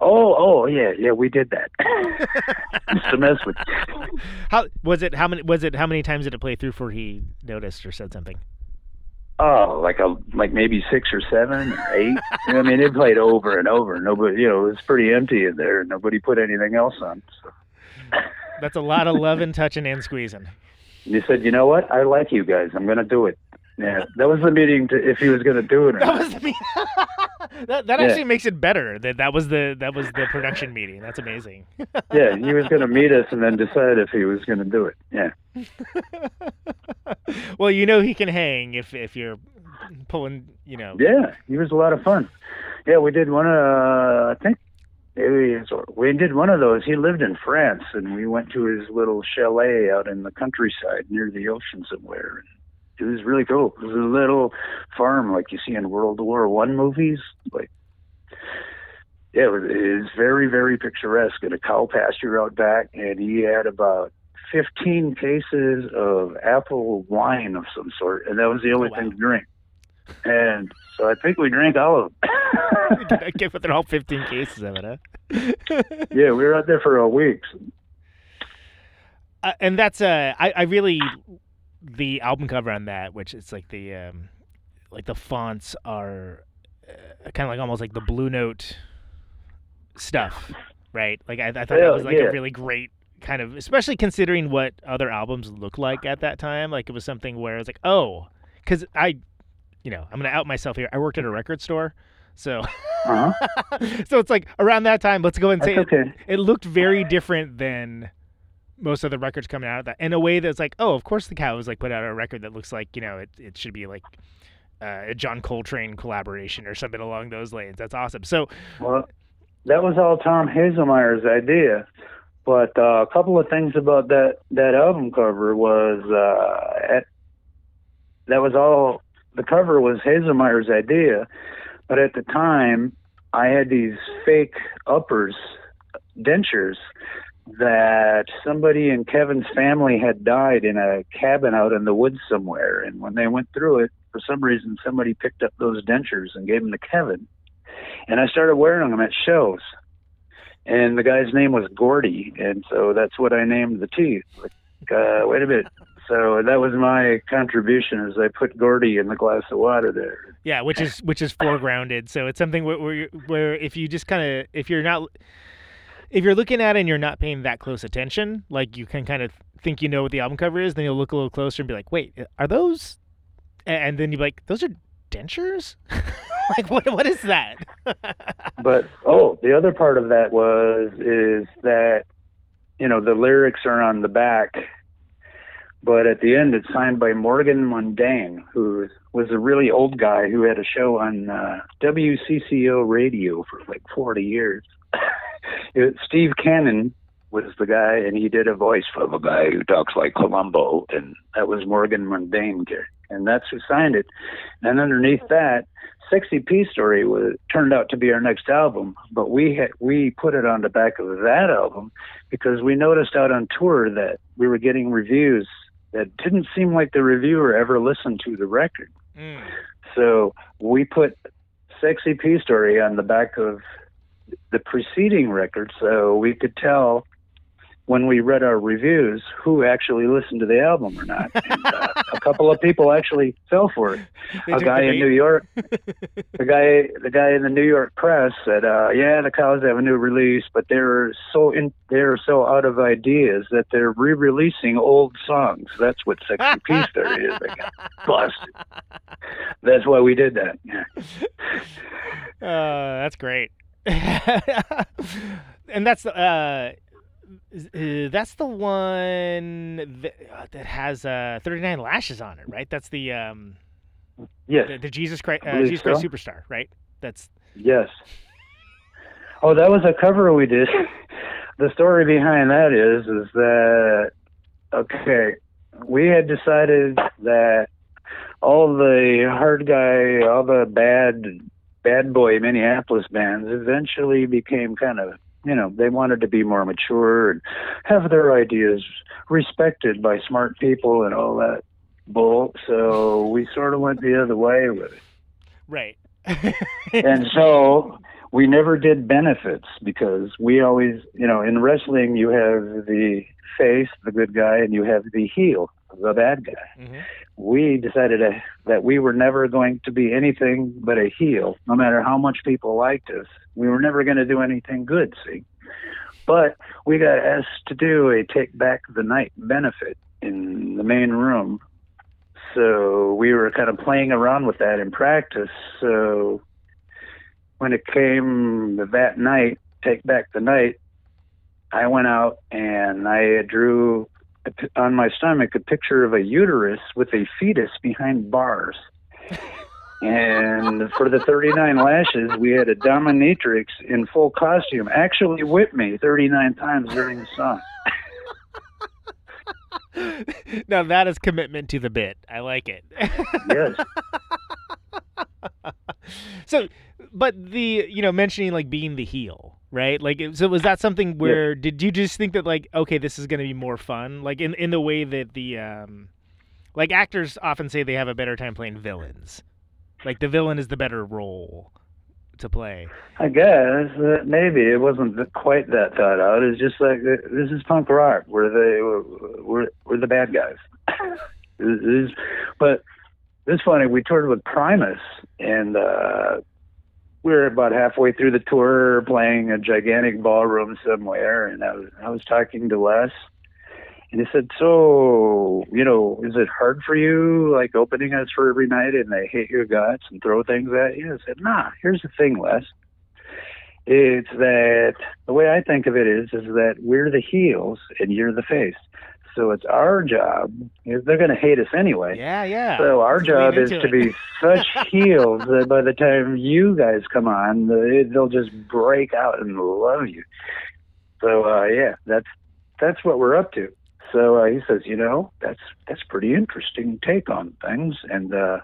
oh, oh, yeah, yeah, we did that. Just to mess with you. How was it? How many was it? How many times did it play through before he noticed or said something? Oh, like a like maybe six or seven, or eight. I mean, it played over and over. Nobody, you know, it was pretty empty in there. Nobody put anything else on. So. That's a lot of loving, touching, and squeezing. You said, you know what? I like you guys. I'm going to do it. Yeah, that was the meeting to if he was going to do it. Or that not. was the meeting. that that yeah. actually makes it better. That that was the that was the production meeting. That's amazing. Yeah, he was going to meet us and then decide if he was going to do it. Yeah. Well, you know he can hang if if you're pulling, you know. Yeah, he was a lot of fun. Yeah, we did one. Uh, I think maybe was, we did one of those. He lived in France, and we went to his little chalet out in the countryside near the ocean somewhere. And it was really cool. It was a little farm like you see in World War One movies. Like, yeah, it was, it was very, very picturesque. And a cow pasture out back, and he had about fifteen cases of apple wine of some sort, and that was the only oh, wow. thing to drink. And so I think we drank all of them. I guess they're all fifteen cases of it, huh? Yeah, we were out there for a week. Uh, and that's uh, I, I really. The album cover on that, which it's like the, um, like the fonts are uh, kind of like almost like the Blue Note stuff, right? Like I, I thought yeah, that was like yeah. a really great kind of, especially considering what other albums look like at that time. Like it was something where I was like, oh, because I, you know, I'm gonna out myself here. I worked at a record store, So, uh-huh. So it's like around that time. Let's go and say okay. it, it looked very different than most of the records coming out of that, in a way that's like, oh, of course the Cows like put out a record that looks like, you know, it it should be like uh, a John Coltrane collaboration or something along those lanes. That's awesome. So, well, that was all Tom Hazelmeyer's idea. But uh, a couple of things about that, that album cover was uh, at, that was all the cover was Hazelmeyer's idea. But at the time, I had these fake uppers, dentures, that somebody in Kevin's family had died in a cabin out in the woods somewhere. And when they went through it, for some reason, somebody picked up those dentures and gave them to Kevin. And I started wearing them at shows. And the guy's name was Gordy. And so that's what I named the teeth. Like, uh, wait a minute. So that was my contribution, is I put Gordy in the glass of water there. Yeah, which is which is foregrounded. So it's something where where, where if you just kind of, if you're not, if you're looking at it and you're not paying that close attention, like you can kind of think you know what the album cover is, then you'll look a little closer and be like, wait, are those? And then you're like, those are dentures? Like, what? What is that? But, oh, the other part of that was, is that, you know, the lyrics are on the back. But at the end, it's signed by Morgan Mundane, who was a really old guy who had a show on uh, W C C O radio for like forty years. It, Steve Cannon was the guy, and he did a voice of a guy who talks like Columbo, and that was Morgan Mundane, and that's who signed it. And underneath that, Sexy Peace Story was, turned out to be our next album, but we had, we put it on the back of that album because we noticed out on tour that we were getting reviews that didn't seem like the reviewer ever listened to the record. Mm. So we put Sexy Peace Story on the back of the preceding record so we could tell when we read our reviews who actually listened to the album or not. And, uh, a couple of people actually fell for it. They a guy in New York, the guy the guy in the New York press said, uh, yeah, the Cows have a new release, but they're so in, they're so out of ideas that they're re-releasing old songs. That's what Sexy Peace Story is. They got busted. That's why we did that. uh, that's great. And that's uh that's the one that, uh, that has uh thirty-nine lashes on it, right? That's the um yes the, the Jesus Christ, uh, Jesus Christ so. Superstar, right? That's yes. Oh, that was a cover we did. The story behind that is is that okay, we had decided that all the hard guy, all the bad. Bad boy Minneapolis bands eventually became kind of, you know, they wanted to be more mature and have their ideas respected by smart people and all that bull. So we sort of went the other way with it. Right. And so we never did benefits because we always, you know, in wrestling, you have the face, the good guy, and you have the heel, the bad guy. Mm-hmm. We decided to, that we were never going to be anything but a heel, no matter how much people liked us. We were never going to do anything good, see? But we got asked to do a Take Back the Night benefit in the main room. So we were kind of playing around with that in practice. So when it came that night, Take Back the Night, I went out and I drew on my stomach a picture of a uterus with a fetus behind bars. And for the thirty-nine lashes, we had a dominatrix in full costume actually whip me thirty-nine times during the song. Now that is commitment to the bit. I like it. Yes. So, but the, you know, mentioning like being the heel, right? Like, so was that something where, yeah. did you just think that like, okay, this is going to be more fun? Like in, in the way that the, um, like actors often say they have a better time playing villains. Like the villain is the better role to play. I guess uh, maybe it wasn't quite that thought out. It's just like, this is punk rock. We're the, we're, we're the bad guys. It is, but it's funny. We toured with Primus and, uh, we were about halfway through the tour playing a gigantic ballroom somewhere, and I was, I was talking to Les, And he said, so, you know, is it hard for you, like, opening us for every night and they hit your guts and throw things at you? I said, nah, here's the thing, Les. It's that the way I think of it is, is that we're the heels and you're the face. So it's our job. They're going to hate us anyway. Yeah, yeah. So our Let's job is it. to be such heels that by the time you guys come on, they'll just break out and love you. So, uh, yeah, that's that's what we're up to. So uh, he says, you know, that's that's pretty interesting take on things. And uh,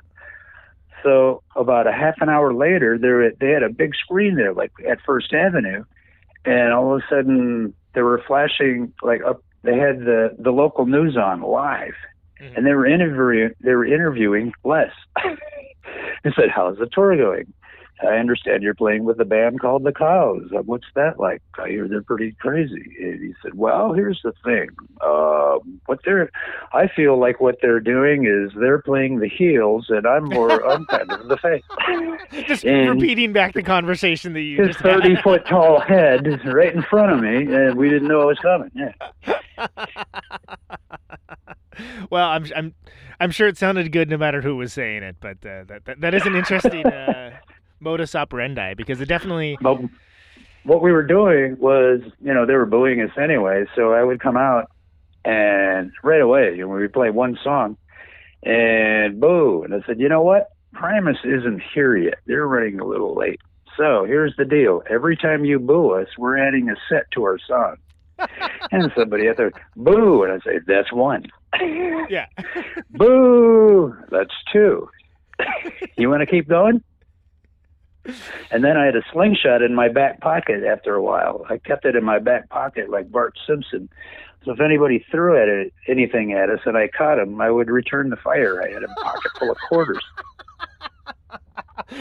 so about a half an hour later, they, were, they had a big screen there, like at First Avenue. And all of a sudden, they were flashing, like, up. They had the, the local news on live, mm-hmm. and they were interviewing they were interviewing Les. They said, "How's the tour going? I understand you're playing with a band called the Cows. What's that like? I hear they're pretty crazy." And he said, "Well, here's the thing. Uh, what they're I feel like what they're doing is they're playing the heels, and I'm more I'm kind of the face." Just and repeating back the conversation that you his just had. His thirty foot tall head is right in front of me, and we didn't know it was coming. Yeah. Well, I'm I'm I'm sure it sounded good no matter who was saying it, but uh, that, that that is an interesting. Uh, modus operandi, because it definitely... But what we were doing was, you know, they were booing us anyway, so I would come out and right away, you know, we would play one song and boo. And I said, you know what? Primus isn't here yet. They're running a little late. So here's the deal. Every time you boo us, we're adding a set to our song. And somebody out there, boo. And I say, that's one. Yeah. Boo. That's two. You want to keep going? And then I had a slingshot in my back pocket after a while. I kept it in my back pocket like Bart Simpson. So if anybody threw at it, anything at us and I caught him, I would return the fire. I had a pocket full of quarters.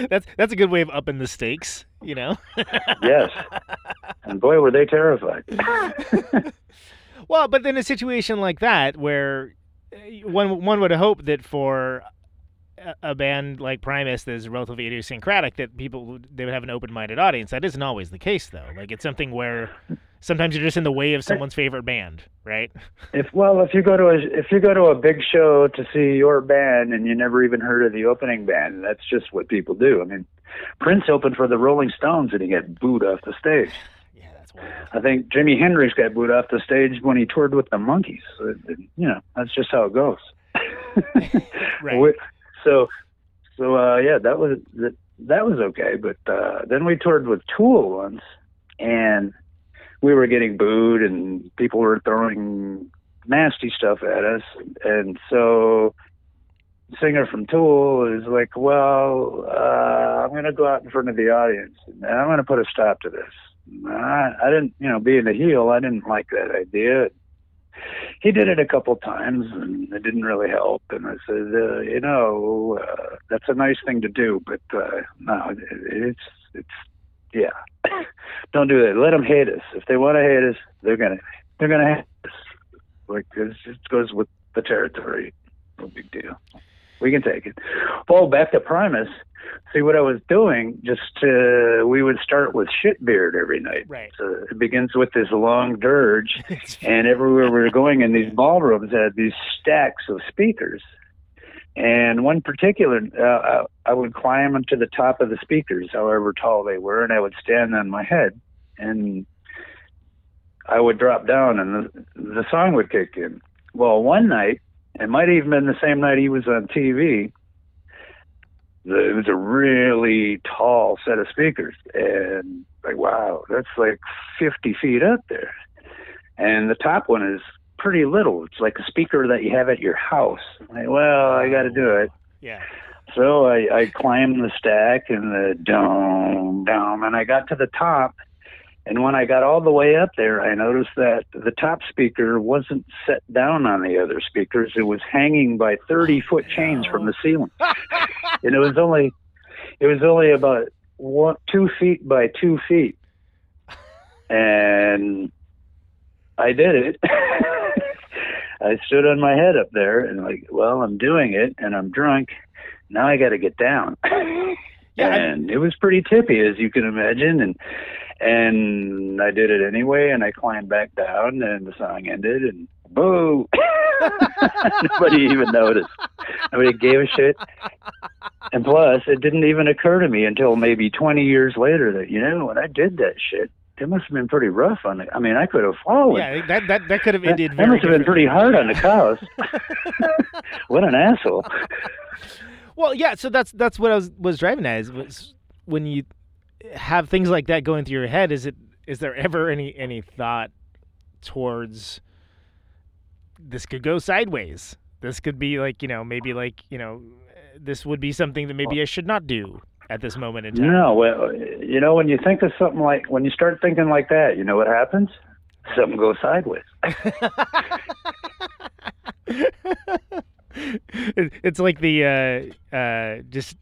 That's that's a good way of upping the stakes, you know? Yes. And boy, were they terrified. Well, but in a situation like that where one one would hope that for a band like Primus that is relatively idiosyncratic, that people they would have an open-minded audience. That isn't always the case, though. Like, it's something where sometimes you're just in the way of someone's favorite band, right? If well, if you go to a if you go to a big show to see your band and you never even heard of the opening band, that's just what people do. I mean, Prince opened for the Rolling Stones and he got booed off the stage. Yeah, that's wild. I think Jimi Hendrix got booed off the stage when he toured with the Monkees. You know, that's just how it goes. Right. We're, So, so uh, yeah, that was that, that was okay. But uh, then we toured with Tool once, and we were getting booed, and people were throwing nasty stuff at us. And so, the singer from Tool is like, "Well, uh, I'm going to go out in front of the audience, and I'm going to put a stop to this." I, I didn't, you know, being a heel, I didn't like that idea. He did it a couple times, and it didn't really help. And I said, uh, you know, uh, that's a nice thing to do, but uh, no, it, it's, it's, yeah, don't do that. Let them hate us. If they want to hate us, they're gonna, they're gonna hate us. Like, it just goes with the territory. No big deal. We can take it. Well, back to Primus. See, what I was doing, just uh, we would start with Shitbeard every night. Right. So it begins with this long dirge, and everywhere we were going in these ballrooms had these stacks of speakers. And one particular, uh, I, I would climb up to the top of the speakers, however tall they were, and I would stand on my head, and I would drop down, and the, the song would kick in. Well, one night, it might have even been the same night he was on T V. It was a really tall set of speakers. And, like, wow, that's like fifty feet up there. And the top one is pretty little. It's like a speaker that you have at your house. Like, well, I got to do it. Yeah. So I, I climbed the stack and the dum, dum, and I got to the top. And when I got all the way up there, I noticed that the top speaker wasn't set down on the other speakers. It was hanging by thirty-foot chains from the ceiling. And it was only it was only about one, two feet by two feet. And I did it. I stood on my head up there and like, well, I'm doing it, and I'm drunk. Now I got to get down. Yeah, and I... it was pretty tippy, as you can imagine, and and I did it anyway, and I climbed back down, and the song ended, and boo. Nobody even noticed. Nobody gave a shit. And plus, it didn't even occur to me until maybe twenty years later that, you know, when I did that shit, that must have been pretty rough on it. I mean, I could have fallen. Yeah, that that, that could have ended that, very That must have been pretty hard on the cows. What an asshole. Well, yeah, so that's that's what I was, was driving at, is was when you have things like that going through your head, is it is there ever any, any thought towards this could go sideways? This could be like, you know, maybe like, you know, this would be something that maybe I should not do at this moment in time. No, well, you know, when you think of something like, when you start thinking like that, you know what happens? Something goes sideways. It's like the, uh, uh, just,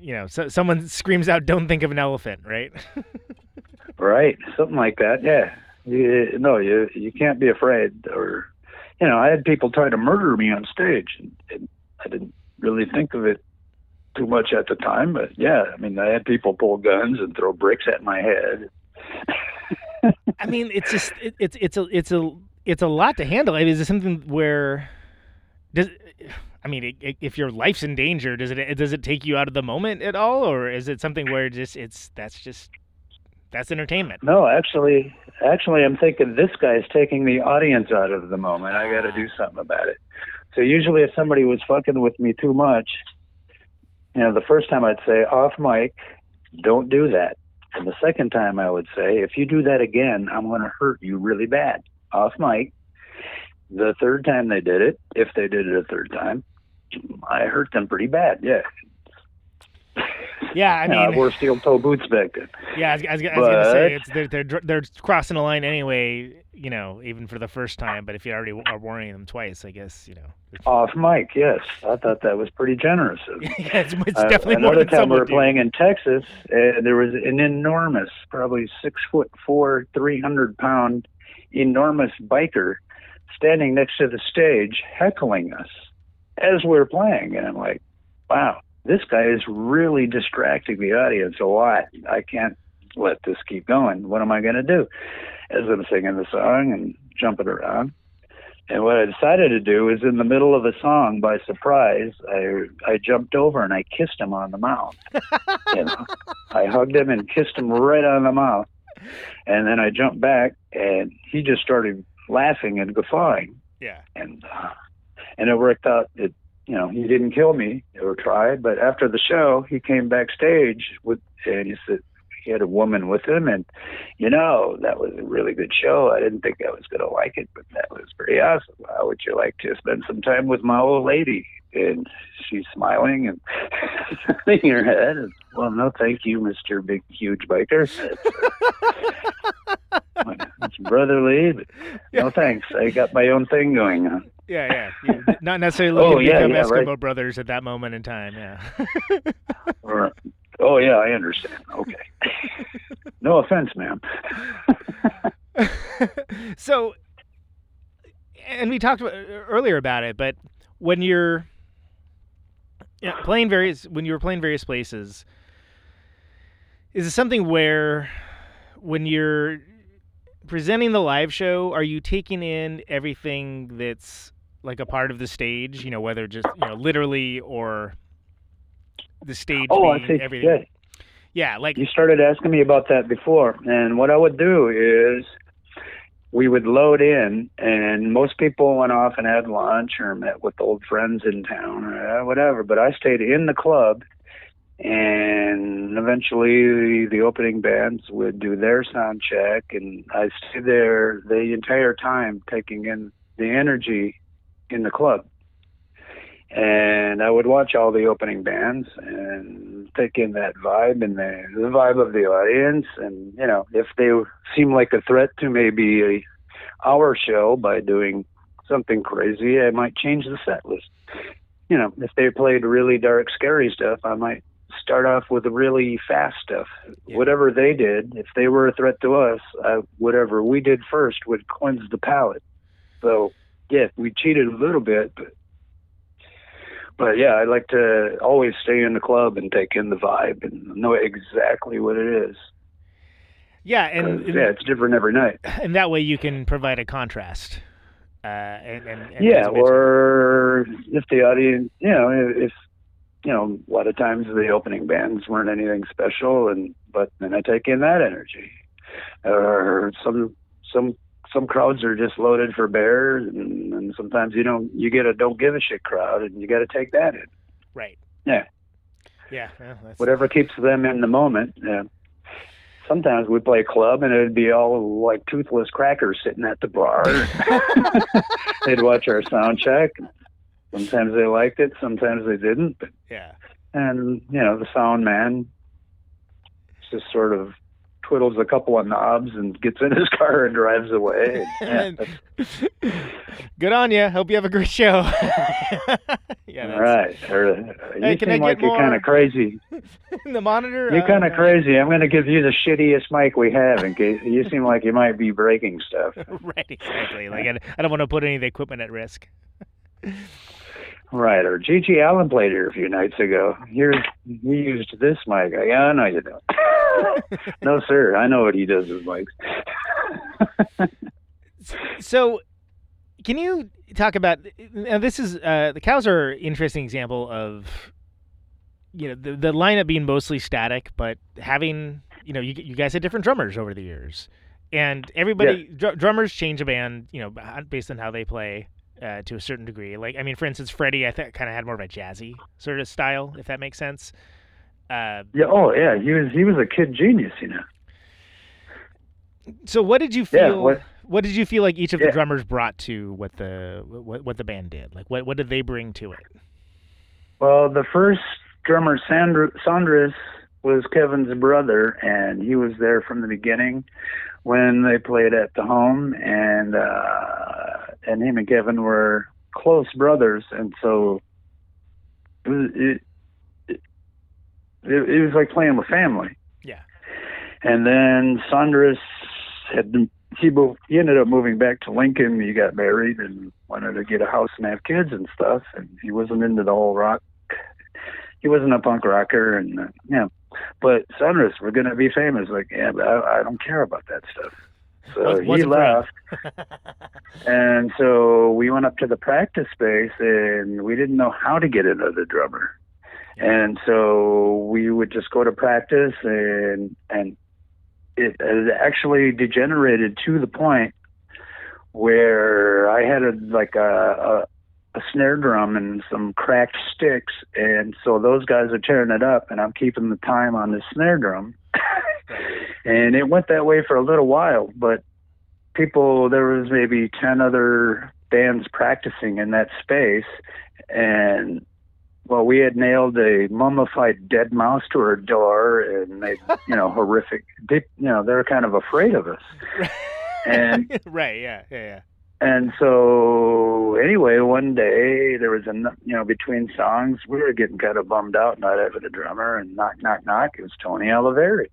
you know, so, someone screams out, don't think of an elephant, right? Right. Something like that. Yeah. You, no, you, you can't be afraid. Or, you know, I had people try to murder me on stage, and, and I didn't really think of it too much at the time, but yeah, I mean, I had people pull guns and throw bricks at my head. I mean, it's just it, it's it's a it's a it's a lot to handle. I mean, is it something where does I mean, it, it, if your life's in danger, does it does it take you out of the moment at all, or is it something where just it's that's just that's entertainment? No, actually, actually, I'm thinking this guy's taking the audience out of the moment. I got to do something about it. So usually, if somebody was fucking with me too much, you know, the first time I'd say, off mic, don't do that. And the second time I would say, if you do that again, I'm going to hurt you really bad. Off mic. The third time they did it, if they did it a third time, I hurt them pretty bad, yeah. Yeah, I mean... I wore steel-toe boots back then. Yeah, I was, I was, I was but... going to say, it's, they're, they're, they're crossing the line anyway, you know, even for the first time, but if you already are warning them twice, I guess, you know... Off mic, yes. I thought that was pretty generous. Yeah, it's, it's definitely uh, more than some would do. Another time we were playing in Texas, uh, there was an enormous, probably six foot four, three hundred pound, enormous biker standing next to the stage heckling us as we were playing, and I'm like, wow, this guy is really distracting the audience a lot. I can't let this keep going. What am I going to do? As I'm singing the song and jumping around. And what I decided to do is, in the middle of a song, by surprise, I I jumped over and I kissed him on the mouth. You know? I hugged him and kissed him right on the mouth. And then I jumped back, and he just started laughing and guffawing. Yeah. And uh, and it worked out. It, you know, he didn't kill me or try, but after the show, he came backstage with, and he said, he had a woman with him, and, you know, that was a really good show. I didn't think I was going to like it, but that was pretty awesome. How would you like to spend some time with my old lady? And she's smiling and nodding her head. And, well, no, thank you, Mister Big Huge Biker. It's brotherly, but no thanks. I got my own thing going on. Yeah, yeah. You're not necessarily looking oh, to yeah, become yeah, Eskimo right. brothers at that moment in time, yeah. Or, oh, yeah, I understand. Okay. No offense, ma'am. So, and we talked about, earlier about it, but when you're you know, playing various, when you were playing various places, is it something where when you're presenting the live show, are you taking in everything that's like a part of the stage, you know, whether just, you know, literally or the stage oh, being I see. Everything? Yeah. Yeah, like you started asking me about that before, and what I would do is we would load in, and most people went off and had lunch or met with old friends in town or whatever, but I stayed in the club, and eventually the opening bands would do their sound check, and I stayed there the entire time taking in the energy in the club. And I would watch all the opening bands and take in that vibe and the, the vibe of the audience. And, you know, if they seem like a threat to maybe a, our show by doing something crazy, I might change the set list. You know, if they played really dark, scary stuff, I might start off with really fast stuff. Yeah. Whatever they did, if they were a threat to us, uh, whatever we did first would cleanse the palate. So, yeah, we cheated a little bit, but... But, yeah, I like to always stay in the club and take in the vibe and know exactly what it is. Yeah, and... Yeah, it's different every night. And that way you can provide a contrast Uh, and, and, and yeah, or if the audience, you know, if, you know, a lot of times the opening bands weren't anything special, and but then I take in that energy. Or some some some crowds are just loaded for bear, and, and sometimes you don't you get a don't give a shit crowd, and you got to take that in. Right. Yeah. Yeah. Well, that's... whatever keeps them in the moment. Yeah. Sometimes we play club, and it'd be all like toothless crackers sitting at the bar. They'd watch our sound check. Sometimes they liked it, sometimes they didn't. But, yeah. And you know, the sound man just sort of twiddles a couple of knobs and gets in his car and drives away. And, yeah. Good on you. Hope you have a great show. Yeah, all right. You hey, seem like you're kind of crazy. The monitor? You're kind of uh, crazy. I'm going to give you the shittiest mic we have in case you seem like you might be breaking stuff. Right, exactly. Like I don't want to put any of the equipment at risk. Right, or G G Allen played here a few nights ago. Here's, he used this mic. I, I know you don't. No, sir. I know what he does with mics. So, can you talk about? Now, this is uh, the Cows are an interesting example of, you know, the the lineup being mostly static, but having, you know, you you guys had different drummers over the years, and everybody yeah. dr- drummers change a band, you know, based on how they play. Uh, to a certain degree. Like, I mean, for instance, Freddie, I think, kind of had more of a jazzy sort of style, if that makes sense. Uh, yeah. Oh, yeah. He was he was a kid genius, you know. So, what did you feel? Yeah, what, what did you feel like each of yeah. the drummers brought to what the what, what the band did? Like, what what did they bring to it? Well, the first drummer, Sandr- Sandrus, was Kevin's brother, and he was there from the beginning when they played at the home, and. uh And him and Kevin were close brothers, and so it was, it, it, it was like playing with family. Yeah. And then Sandrus had he moved, he ended up moving back to Lincoln. He got married and wanted to get a house and have kids and stuff. And he wasn't into the whole rock. He wasn't a punk rocker, and uh, yeah. But Sandrus, we're gonna be famous. Like, yeah, but I, I don't care about that stuff. So he left, and so we went up to the practice space, and we didn't know how to get another drummer, and so we would just go to practice, and and it, it actually degenerated to the point where I had a, like a, a, a snare drum and some cracked sticks, and so those guys are tearing it up, and I'm keeping the time on the snare drum. And it went that way for a little while, but people, there was maybe ten other bands practicing in that space. And, well, we had nailed a mummified dead mouse to our door, and they, you know, horrific, they, you know, they're kind of afraid of us. And right, yeah, yeah, yeah. And so, anyway, one day there was a, you know, between songs, we were getting kind of bummed out not having a drummer, and knock, knock, knock, it was Tony Oliveri.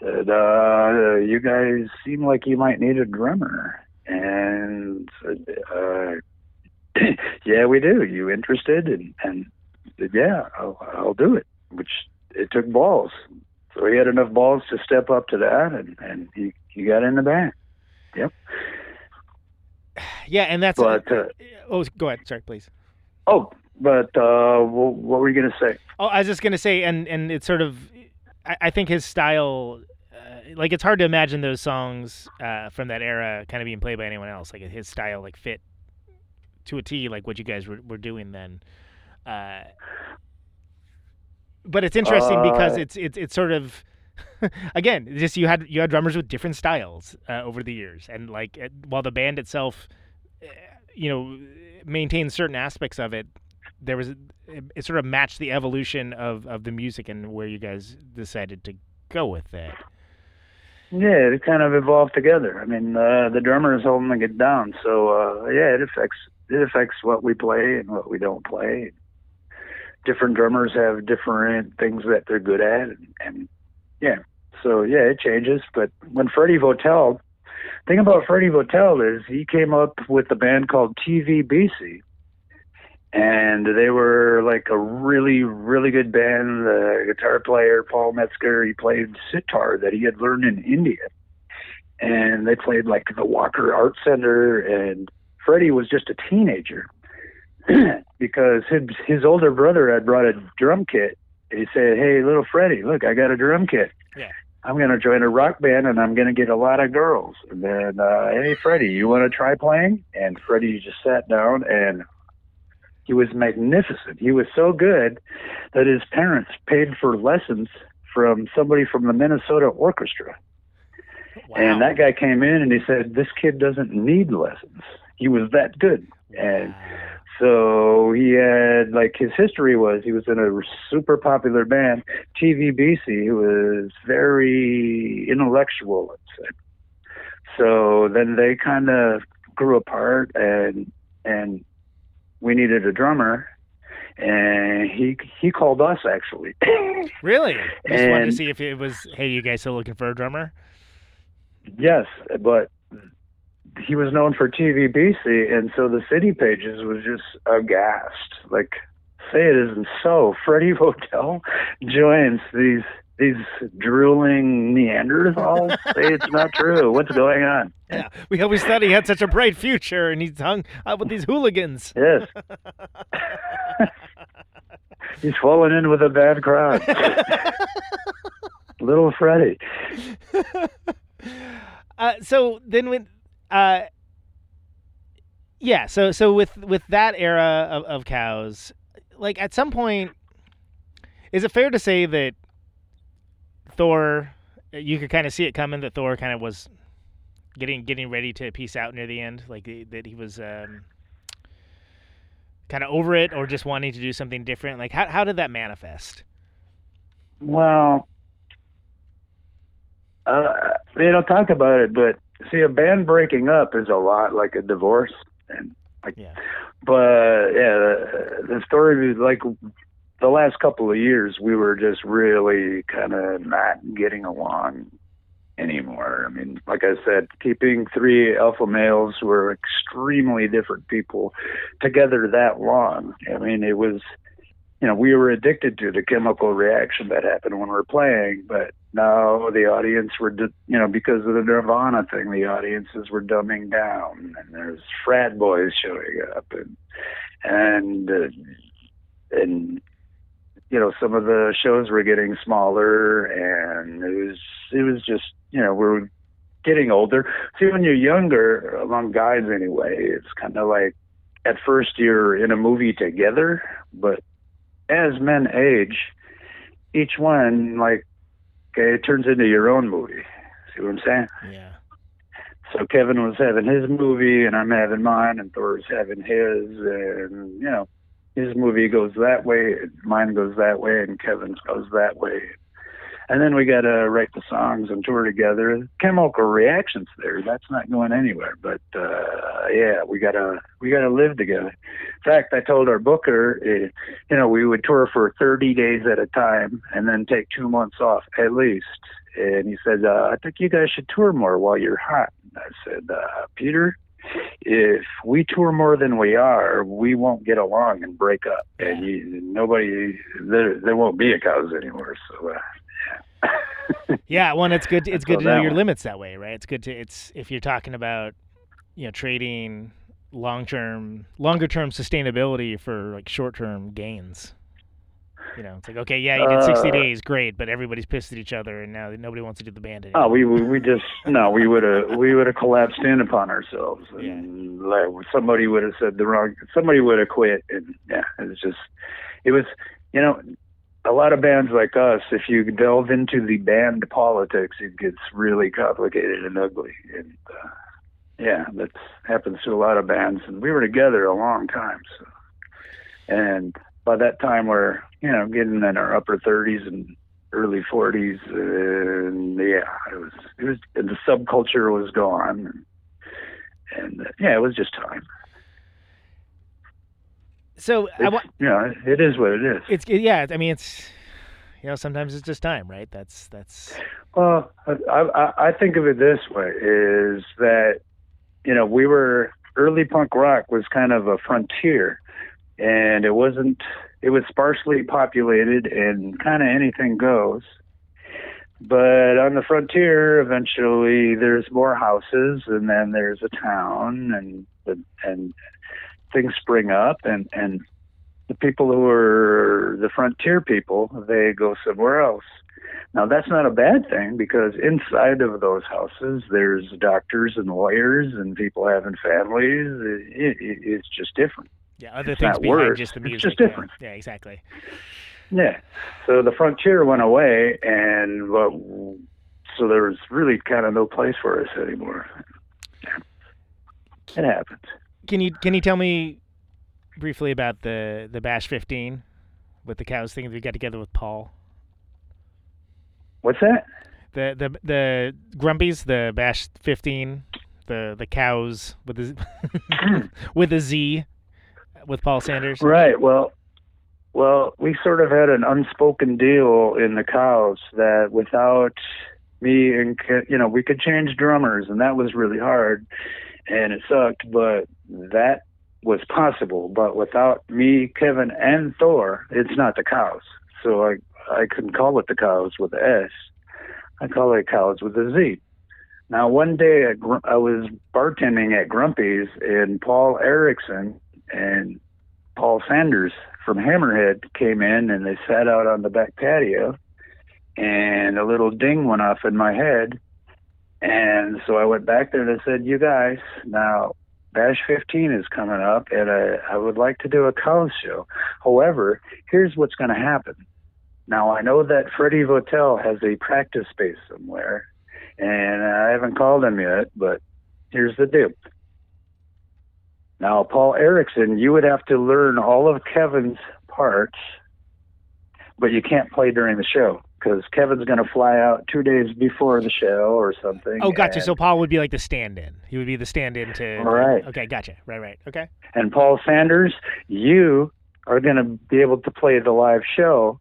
Said, uh, you guys seem like you might need a drummer. And said, uh, yeah, we do. You interested? And, and said, yeah, I'll, I'll do it, which it took balls. So he had enough balls to step up to that, and, and he, he got in the band. Yep. Yeah, and that's... But, uh, oh, go ahead. Sorry, please. Oh, but uh, what were you going to say? Oh, I was just going to say, and, and it's sort of... I think his style, uh, like it's hard to imagine those songs uh, from that era kind of being played by anyone else. Like his style, like fit to a T, like what you guys were, were doing then. Uh, but it's interesting uh, because it's it's it's sort of again, just you had you had drummers with different styles uh, over the years, and like it, while the band itself, you know, maintained certain aspects of it. There was it, it sort of matched the evolution of, of the music and where you guys decided to go with that. Yeah, it kind of evolved together. I mean, uh, the drummer is holding it down, so uh, yeah, it affects it affects what we play and what we don't play. Different drummers have different things that they're good at, and, and yeah, so yeah, it changes. But when Freddie Votel, the thing about Freddie Votel is he came up with a band called T V B C. And they were like a really, really good band. The guitar player, Paul Metzger, he played sitar that he had learned in India. And they played like the Walker Art Center. And Freddie was just a teenager because his, his older brother had brought a drum kit. He said, "Hey, little Freddie, look, I got a drum kit. Yeah. I'm going to join a rock band, and I'm going to get a lot of girls." And then, uh, "Hey, Freddie, you want to try playing?" And Freddie just sat down, and he was magnificent. He was so good that his parents paid for lessons from somebody from the Minnesota Orchestra. Wow. And that guy came in, and he said, "This kid doesn't need lessons. He was that good." Wow. And so he had, like, his history was he was in a super popular band, T V B C, who was very intellectual, let's say. So then they kind of grew apart, and and we needed a drummer, and he he called us, actually. Really? I just and, wanted to see if it was, "Hey, you guys still looking for a drummer?" Yes, but he was known for T V B C, and so the City Pages was just aghast. Like, say it isn't so. Freddie Votel joins these these drooling Neanderthals. Say it's not true. What's going on? Yeah, we always thought he had such a bright future, and he's hung out with these hooligans. Yes. He's fallen in with a bad crowd. Little Freddie. Uh, so then when... Uh, yeah. So, so with, with that era of, of Cows, like at some point, is it fair to say that Thor, you could kind of see it coming that Thor kind of was getting, getting ready to peace out near the end, like that he was, um, kind of over it or just wanting to do something different? Like how, how did that manifest? Well, uh, they don't talk about it, but see, a band breaking up is a lot like a divorce, and like, yeah. But yeah, the story was like the last couple of years we were just really kind of not getting along anymore. I mean, like I said, keeping three alpha males who were extremely different people together that long. I mean, it was, you know, we were addicted to the chemical reaction that happened when we were playing, but now the audience were, you know, because of the Nirvana thing, the audiences were dumbing down, and there's frat boys showing up, and and uh, and you know, some of the shows were getting smaller, and it was it was just, you know, we were getting older. See, when you're younger, among guys anyway, it's kind of like at first you're in a movie together, but as men age, each one, like, okay, it turns into your own movie. See what I'm saying? Yeah. So Kevin was having his movie, and I'm having mine, and Thor's having his, and, you know, his movie goes that way, mine goes that way, and Kevin's goes that way. And then we got to write the songs and tour together. Chemical reaction's there. That's not going anywhere. But, uh, yeah, we got to we gotta live together. In fact, I told our booker, uh, you know, we would tour for thirty days at a time and then take two months off at least. And he said, uh, I think you guys should tour more while you're hot. And I said, uh, Peter, if we tour more than we are, we won't get along and break up. And you, nobody, there, there won't be a Cows anymore. So, uh, yeah, one, it's good. To, it's good to know your limits that way, right? It's good to. It's if you're talking about, you know, trading long-term, longer-term sustainability for like short-term gains. You know, it's like, okay, yeah, you did sixty uh, days, great, but everybody's pissed at each other, and now nobody wants to do the band anymore. Oh, we we just no, we would have we would have collapsed in upon ourselves, and yeah. like, somebody would have said the wrong, somebody would have quit, and yeah, it was just, it was, you know. A lot of bands like us, if you delve into the band politics, it gets really complicated and ugly. And uh, yeah, that happens to a lot of bands. And we were together a long time. So, and by that time, we're, you know, getting in our upper thirties and early forties. And yeah, it was it was the subculture was gone. And, and uh, yeah, it was just time. So I wa- yeah, it is what it is. It's yeah. I mean, it's, you know, sometimes it's just time, right? That's that's. Well, I, I, I think of it this way: is that, you know, we were early punk rock was kind of a frontier, and it wasn't. It was sparsely populated, and kind of anything goes. But on the frontier, eventually, there's more houses, and then there's a town, and and, and things spring up, and, and the people who are the frontier people, they go somewhere else. Now, that's not a bad thing, because inside of those houses, there's doctors and lawyers and people having families. It, it, it's just different. Yeah, other it's things behind worse. Just the music. It's just different. Yeah, yeah, exactly. Yeah. So the frontier went away, and well, so there was really kind of no place for us anymore. It happens. Can you can you tell me briefly about the, the Bash fifteen with the Cows thing that you got together with Paul? What's that? The the the Grumpies, the Bash fifteen, the the Cows with a with a Z, with Paul Sanders. Right. Well, well, we sort of had an unspoken deal in the Cows that without me and you know we could change drummers, and that was really hard, and it sucked, but that was possible. But without me, Kevin, and Thor, it's not the Cows. So I. I couldn't call it the Cows with an S. I call it Cows with a Z. Now, one day I, gr- I was bartending at Grumpy's, and Paul Erickson and Paul Sanders from Hammerhead came in, and they sat out on the back patio, and a little ding went off in my head. And so I went back there and I said, you guys, now Bash fifteen is coming up, and I, I would like to do a Cows show. However, here's what's going to happen. Now, I know that Freddie Votel has a practice space somewhere, and I haven't called him yet, but here's the deal. Now, Paul Erickson, you would have to learn all of Kevin's parts, but you can't play during the show, because Kevin's going to fly out two days before the show or something. Oh, gotcha. And... So Paul would be like the stand-in. He would be the stand-in to... All right. Okay, gotcha. Right, right. Okay. And Paul Sanders, you are going to be able to play the live show,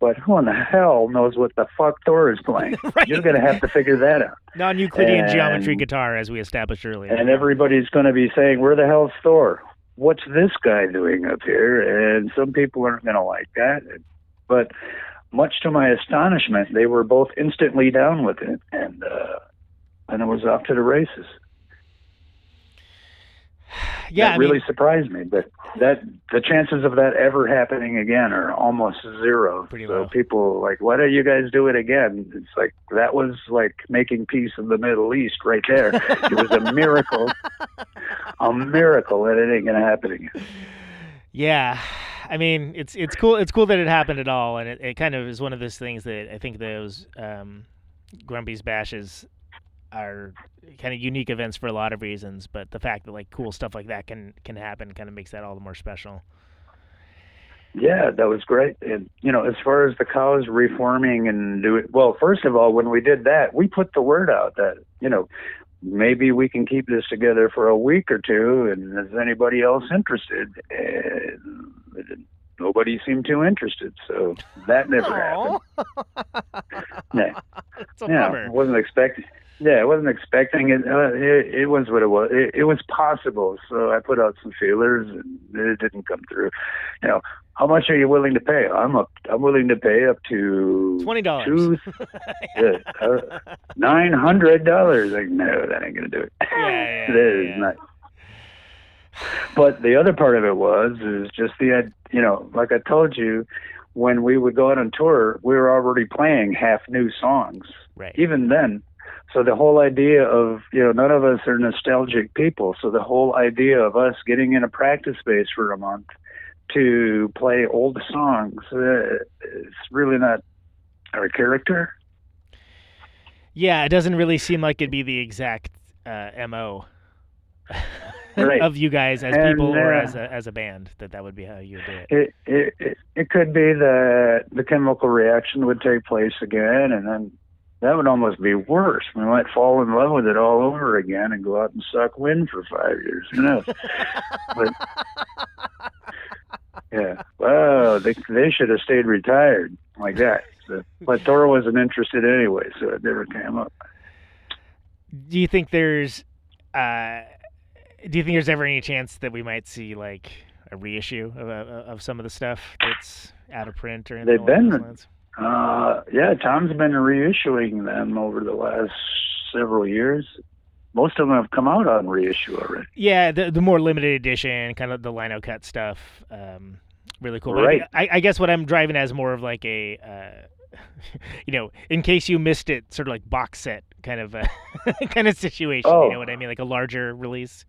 but who in the hell knows what the fuck Thor is playing? Right. You're going to have to figure that out. Non-Euclidean and, geometry guitar, as we established earlier. And everybody's going to be saying, where the hell's Thor? What's this guy doing up here? And some people aren't going to like that. But much to my astonishment, they were both instantly down with it. And, uh, and it was off to the races. Yeah, that I really mean, surprised me, but that the chances of that ever happening again are almost zero. Pretty so low. People like, why don't you guys do it again? It's like that was like making peace in the Middle East right there. It was a miracle, a miracle that it ain't gonna happen again. Yeah, I mean it's it's cool. It's cool that it happened at all, and it, it kind of is one of those things that I think those um, Grumpy's Bashes are kind of unique events for a lot of reasons, but the fact that like cool stuff like that can can happen kind of makes that all the more special. Yeah, that was great. And you know, as far as the Cows reforming and do it, well, first of all, when we did that, we put the word out that you know maybe we can keep this together for a week or two, and is anybody else interested? And nobody seemed too interested, so that never Aww. happened. Yeah, it's a bummer. Yeah, wasn't expecting. Yeah, I wasn't expecting it. Uh, it. It was what it was. It, it was possible, so I put out some feelers, and it didn't come through. You know, how much are you willing to pay? I'm up. I'm willing to pay up to twenty dollars, yeah, uh, nine hundred dollars. Like, no, that ain't gonna do it. Yeah, yeah, that yeah. is not. But the other part of it was is just the you know, like I told you. When we would go out on tour, we were already playing half new songs. Right. Even then. So the whole idea of, you know, none of us are nostalgic people. So the whole idea of us getting in a practice space for a month to play old songs, uh, it's really not our character. Yeah, it doesn't really seem like it'd be the exact uh, M O right. of you guys as and, people uh, or as a as a band, that that would be how you do it. It, it. It could be that the chemical reaction would take place again, and then that would almost be worse. We might fall in love with it all over again and go out and suck wind for five years. Who knows? But, yeah. Wow, they, they should have stayed retired like that. So, but Thor wasn't interested anyway, so it never came up. Do you think there's, uh, do you think there's ever any chance that we might see like a reissue of uh, of some of the stuff that's out of print or anything? They've been. Those Uh, yeah, Tom's been reissuing them over the last several years. most of them have come out on reissue already. Yeah, the, the more limited edition, kind of the lino cut stuff. Um, really cool. Right. But I, I, I guess what I'm driving as more of like a, uh, you know, in case you missed it, sort of like box set kind of a kind of situation. Oh. You know what I mean? Like a larger release.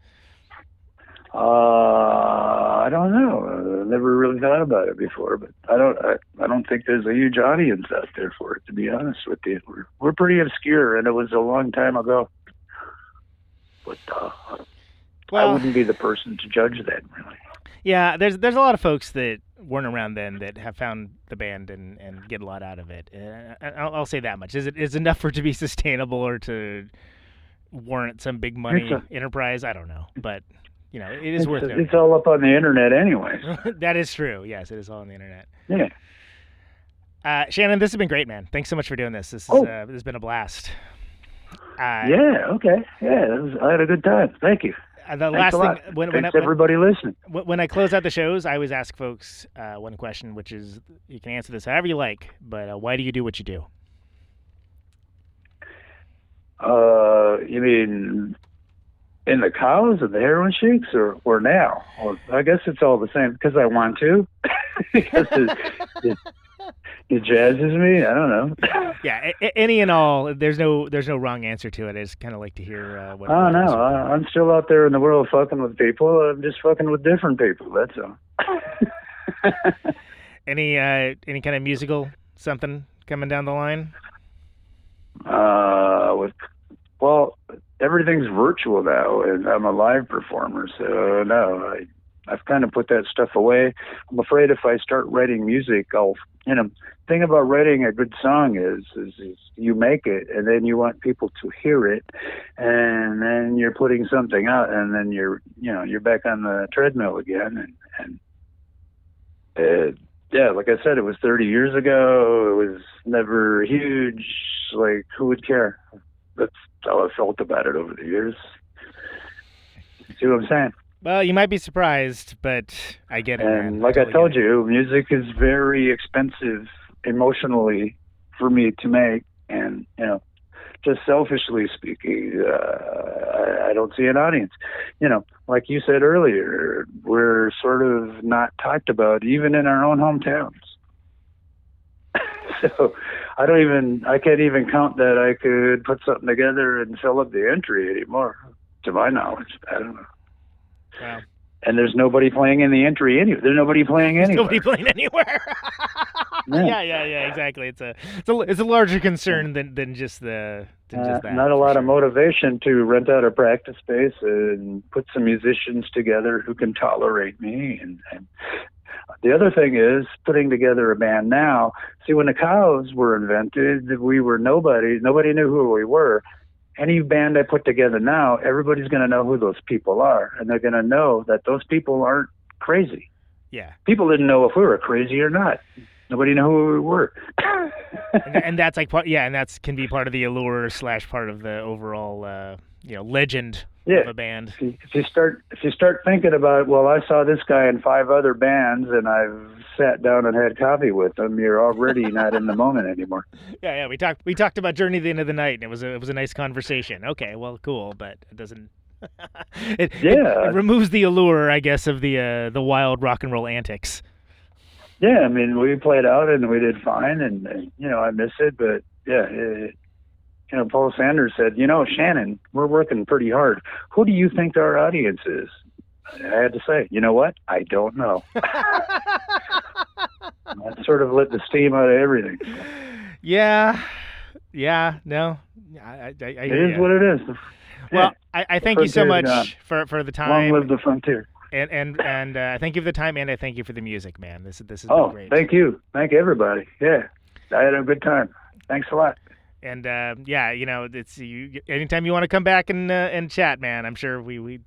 Uh, I don't know. I never really thought about it before, but I don't. I, I don't think there's a huge audience out there for it. To be honest with you, we're we're pretty obscure, and it was a long time ago. But uh, well, I wouldn't be the person to judge that, really. Yeah, there's there's a lot of folks that weren't around then that have found the band and, and get a lot out of it. Uh, I'll, I'll say that much. Is it is enough for it to be sustainable or to warrant some big money a, enterprise? I don't know, but you know, it is it's, worth it. It's all up on the internet, anyway. That is true. Yes, it is all on the internet. Yeah. Uh, Shannon, this has been great, man. Thanks so much for doing this. This is oh. uh, this has been a blast. Uh, yeah. Okay. Yeah, it was, I had a good time. Thank you. Uh, the Thanks last a lot. thing, when, when I, everybody listening. When, when I close out the shows, I always ask folks uh, one question, which is you can answer this however you like, but uh, why do you do what you do? Uh, you mean in the Cows and the Heroin Shiks, or or now? Or, I guess it's all the same because I want to. Because it, it, it jazzes me. I don't know. Yeah, any and all. There's no, there's no wrong answer to it. I just kind of like to hear. Uh, what oh no, I, I'm still out there in the world fucking with people. I'm just fucking with different people. That's all. Any, uh, any kind of musical something coming down the line? Uh, with well, everything's virtual now, and I'm a live performer, so no, I. I've kind of put that stuff away. I'm afraid if I start writing music, I'll, you know, the thing about writing a good song is, is, is you make it and then you want people to hear it, and then you're putting something out, and then you're, you know, you're back on the treadmill again. And, and uh, yeah, like I said, it was thirty years ago. It was never huge. Like, who would care? That's how I felt about it over the years. See what I'm saying? Well, you might be surprised, but I get it. And man. like I, totally I told you, music is very expensive emotionally for me to make. And, you know, just selfishly speaking, uh, I, I don't see an audience. You know, like you said earlier, we're sort of not talked about even in our own hometowns. So I don't even, I can't even count that I could put something together and fill up the entry anymore, to my knowledge. I don't know. Wow. And there's nobody playing in the entry anywhere. There's nobody playing anywhere. There's nobody playing anywhere. yeah. yeah, yeah, yeah, exactly. It's a, it's a, it's a larger concern than, than just the, than just that. Uh, not a lot sure. of motivation to rent out a practice space and put some musicians together who can tolerate me. And, and the other thing is putting together a band now. See, when the Cows were invented, we were nobody. Nobody knew who we were. Any band I put together now, everybody's going to know who those people are, and they're going to know that those people aren't crazy. Yeah. People didn't know if we were crazy or not. Nobody knew who we were. and, and that's like, yeah, and that's can be part of the allure slash part of the overall, uh, you know, legend yeah. of a band. If you, if you start, if you start thinking about, well, I saw this guy in five other bands, and I've sat down and had coffee with them, you're already not in the moment anymore. Yeah, yeah, we talked we talked about Journey at the End of the Night, and it was a, it was a nice conversation. Okay, well, cool, but it doesn't. it, yeah, it, it removes the allure, I guess, of the uh, the wild rock and roll antics. Yeah, I mean, we played out and we did fine, and, and you know, I miss it, but yeah, it, you know, Paul Sanders said, you know, Shannon, we're working pretty hard. Who do you think our audience is? I had to say, you know what? I don't know. That sort of let the steam out of everything. Yeah. Yeah. No. I, I, I, it is yeah. what it is. Well, I, I thank you so much for, for the time. Long live the frontier. And and, and uh, thank you for the time, and I thank you for the music, man. This, this has oh, been great. Oh, thank you. Thank everybody. Yeah. I had a good time. Thanks a lot. And, uh, yeah, you know, it's you. Anytime you want to come back and uh, and chat, man, I'm sure we... we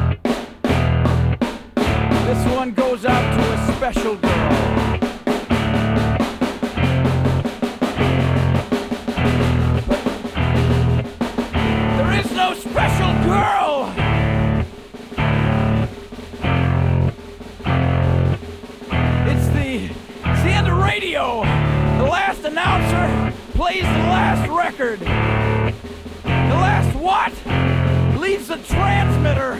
This one goes out to a special girl. But there is no special girl! It's the, it's the end of radio. The last announcer plays the last record. The last what? leaves the transmitter,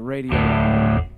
radio.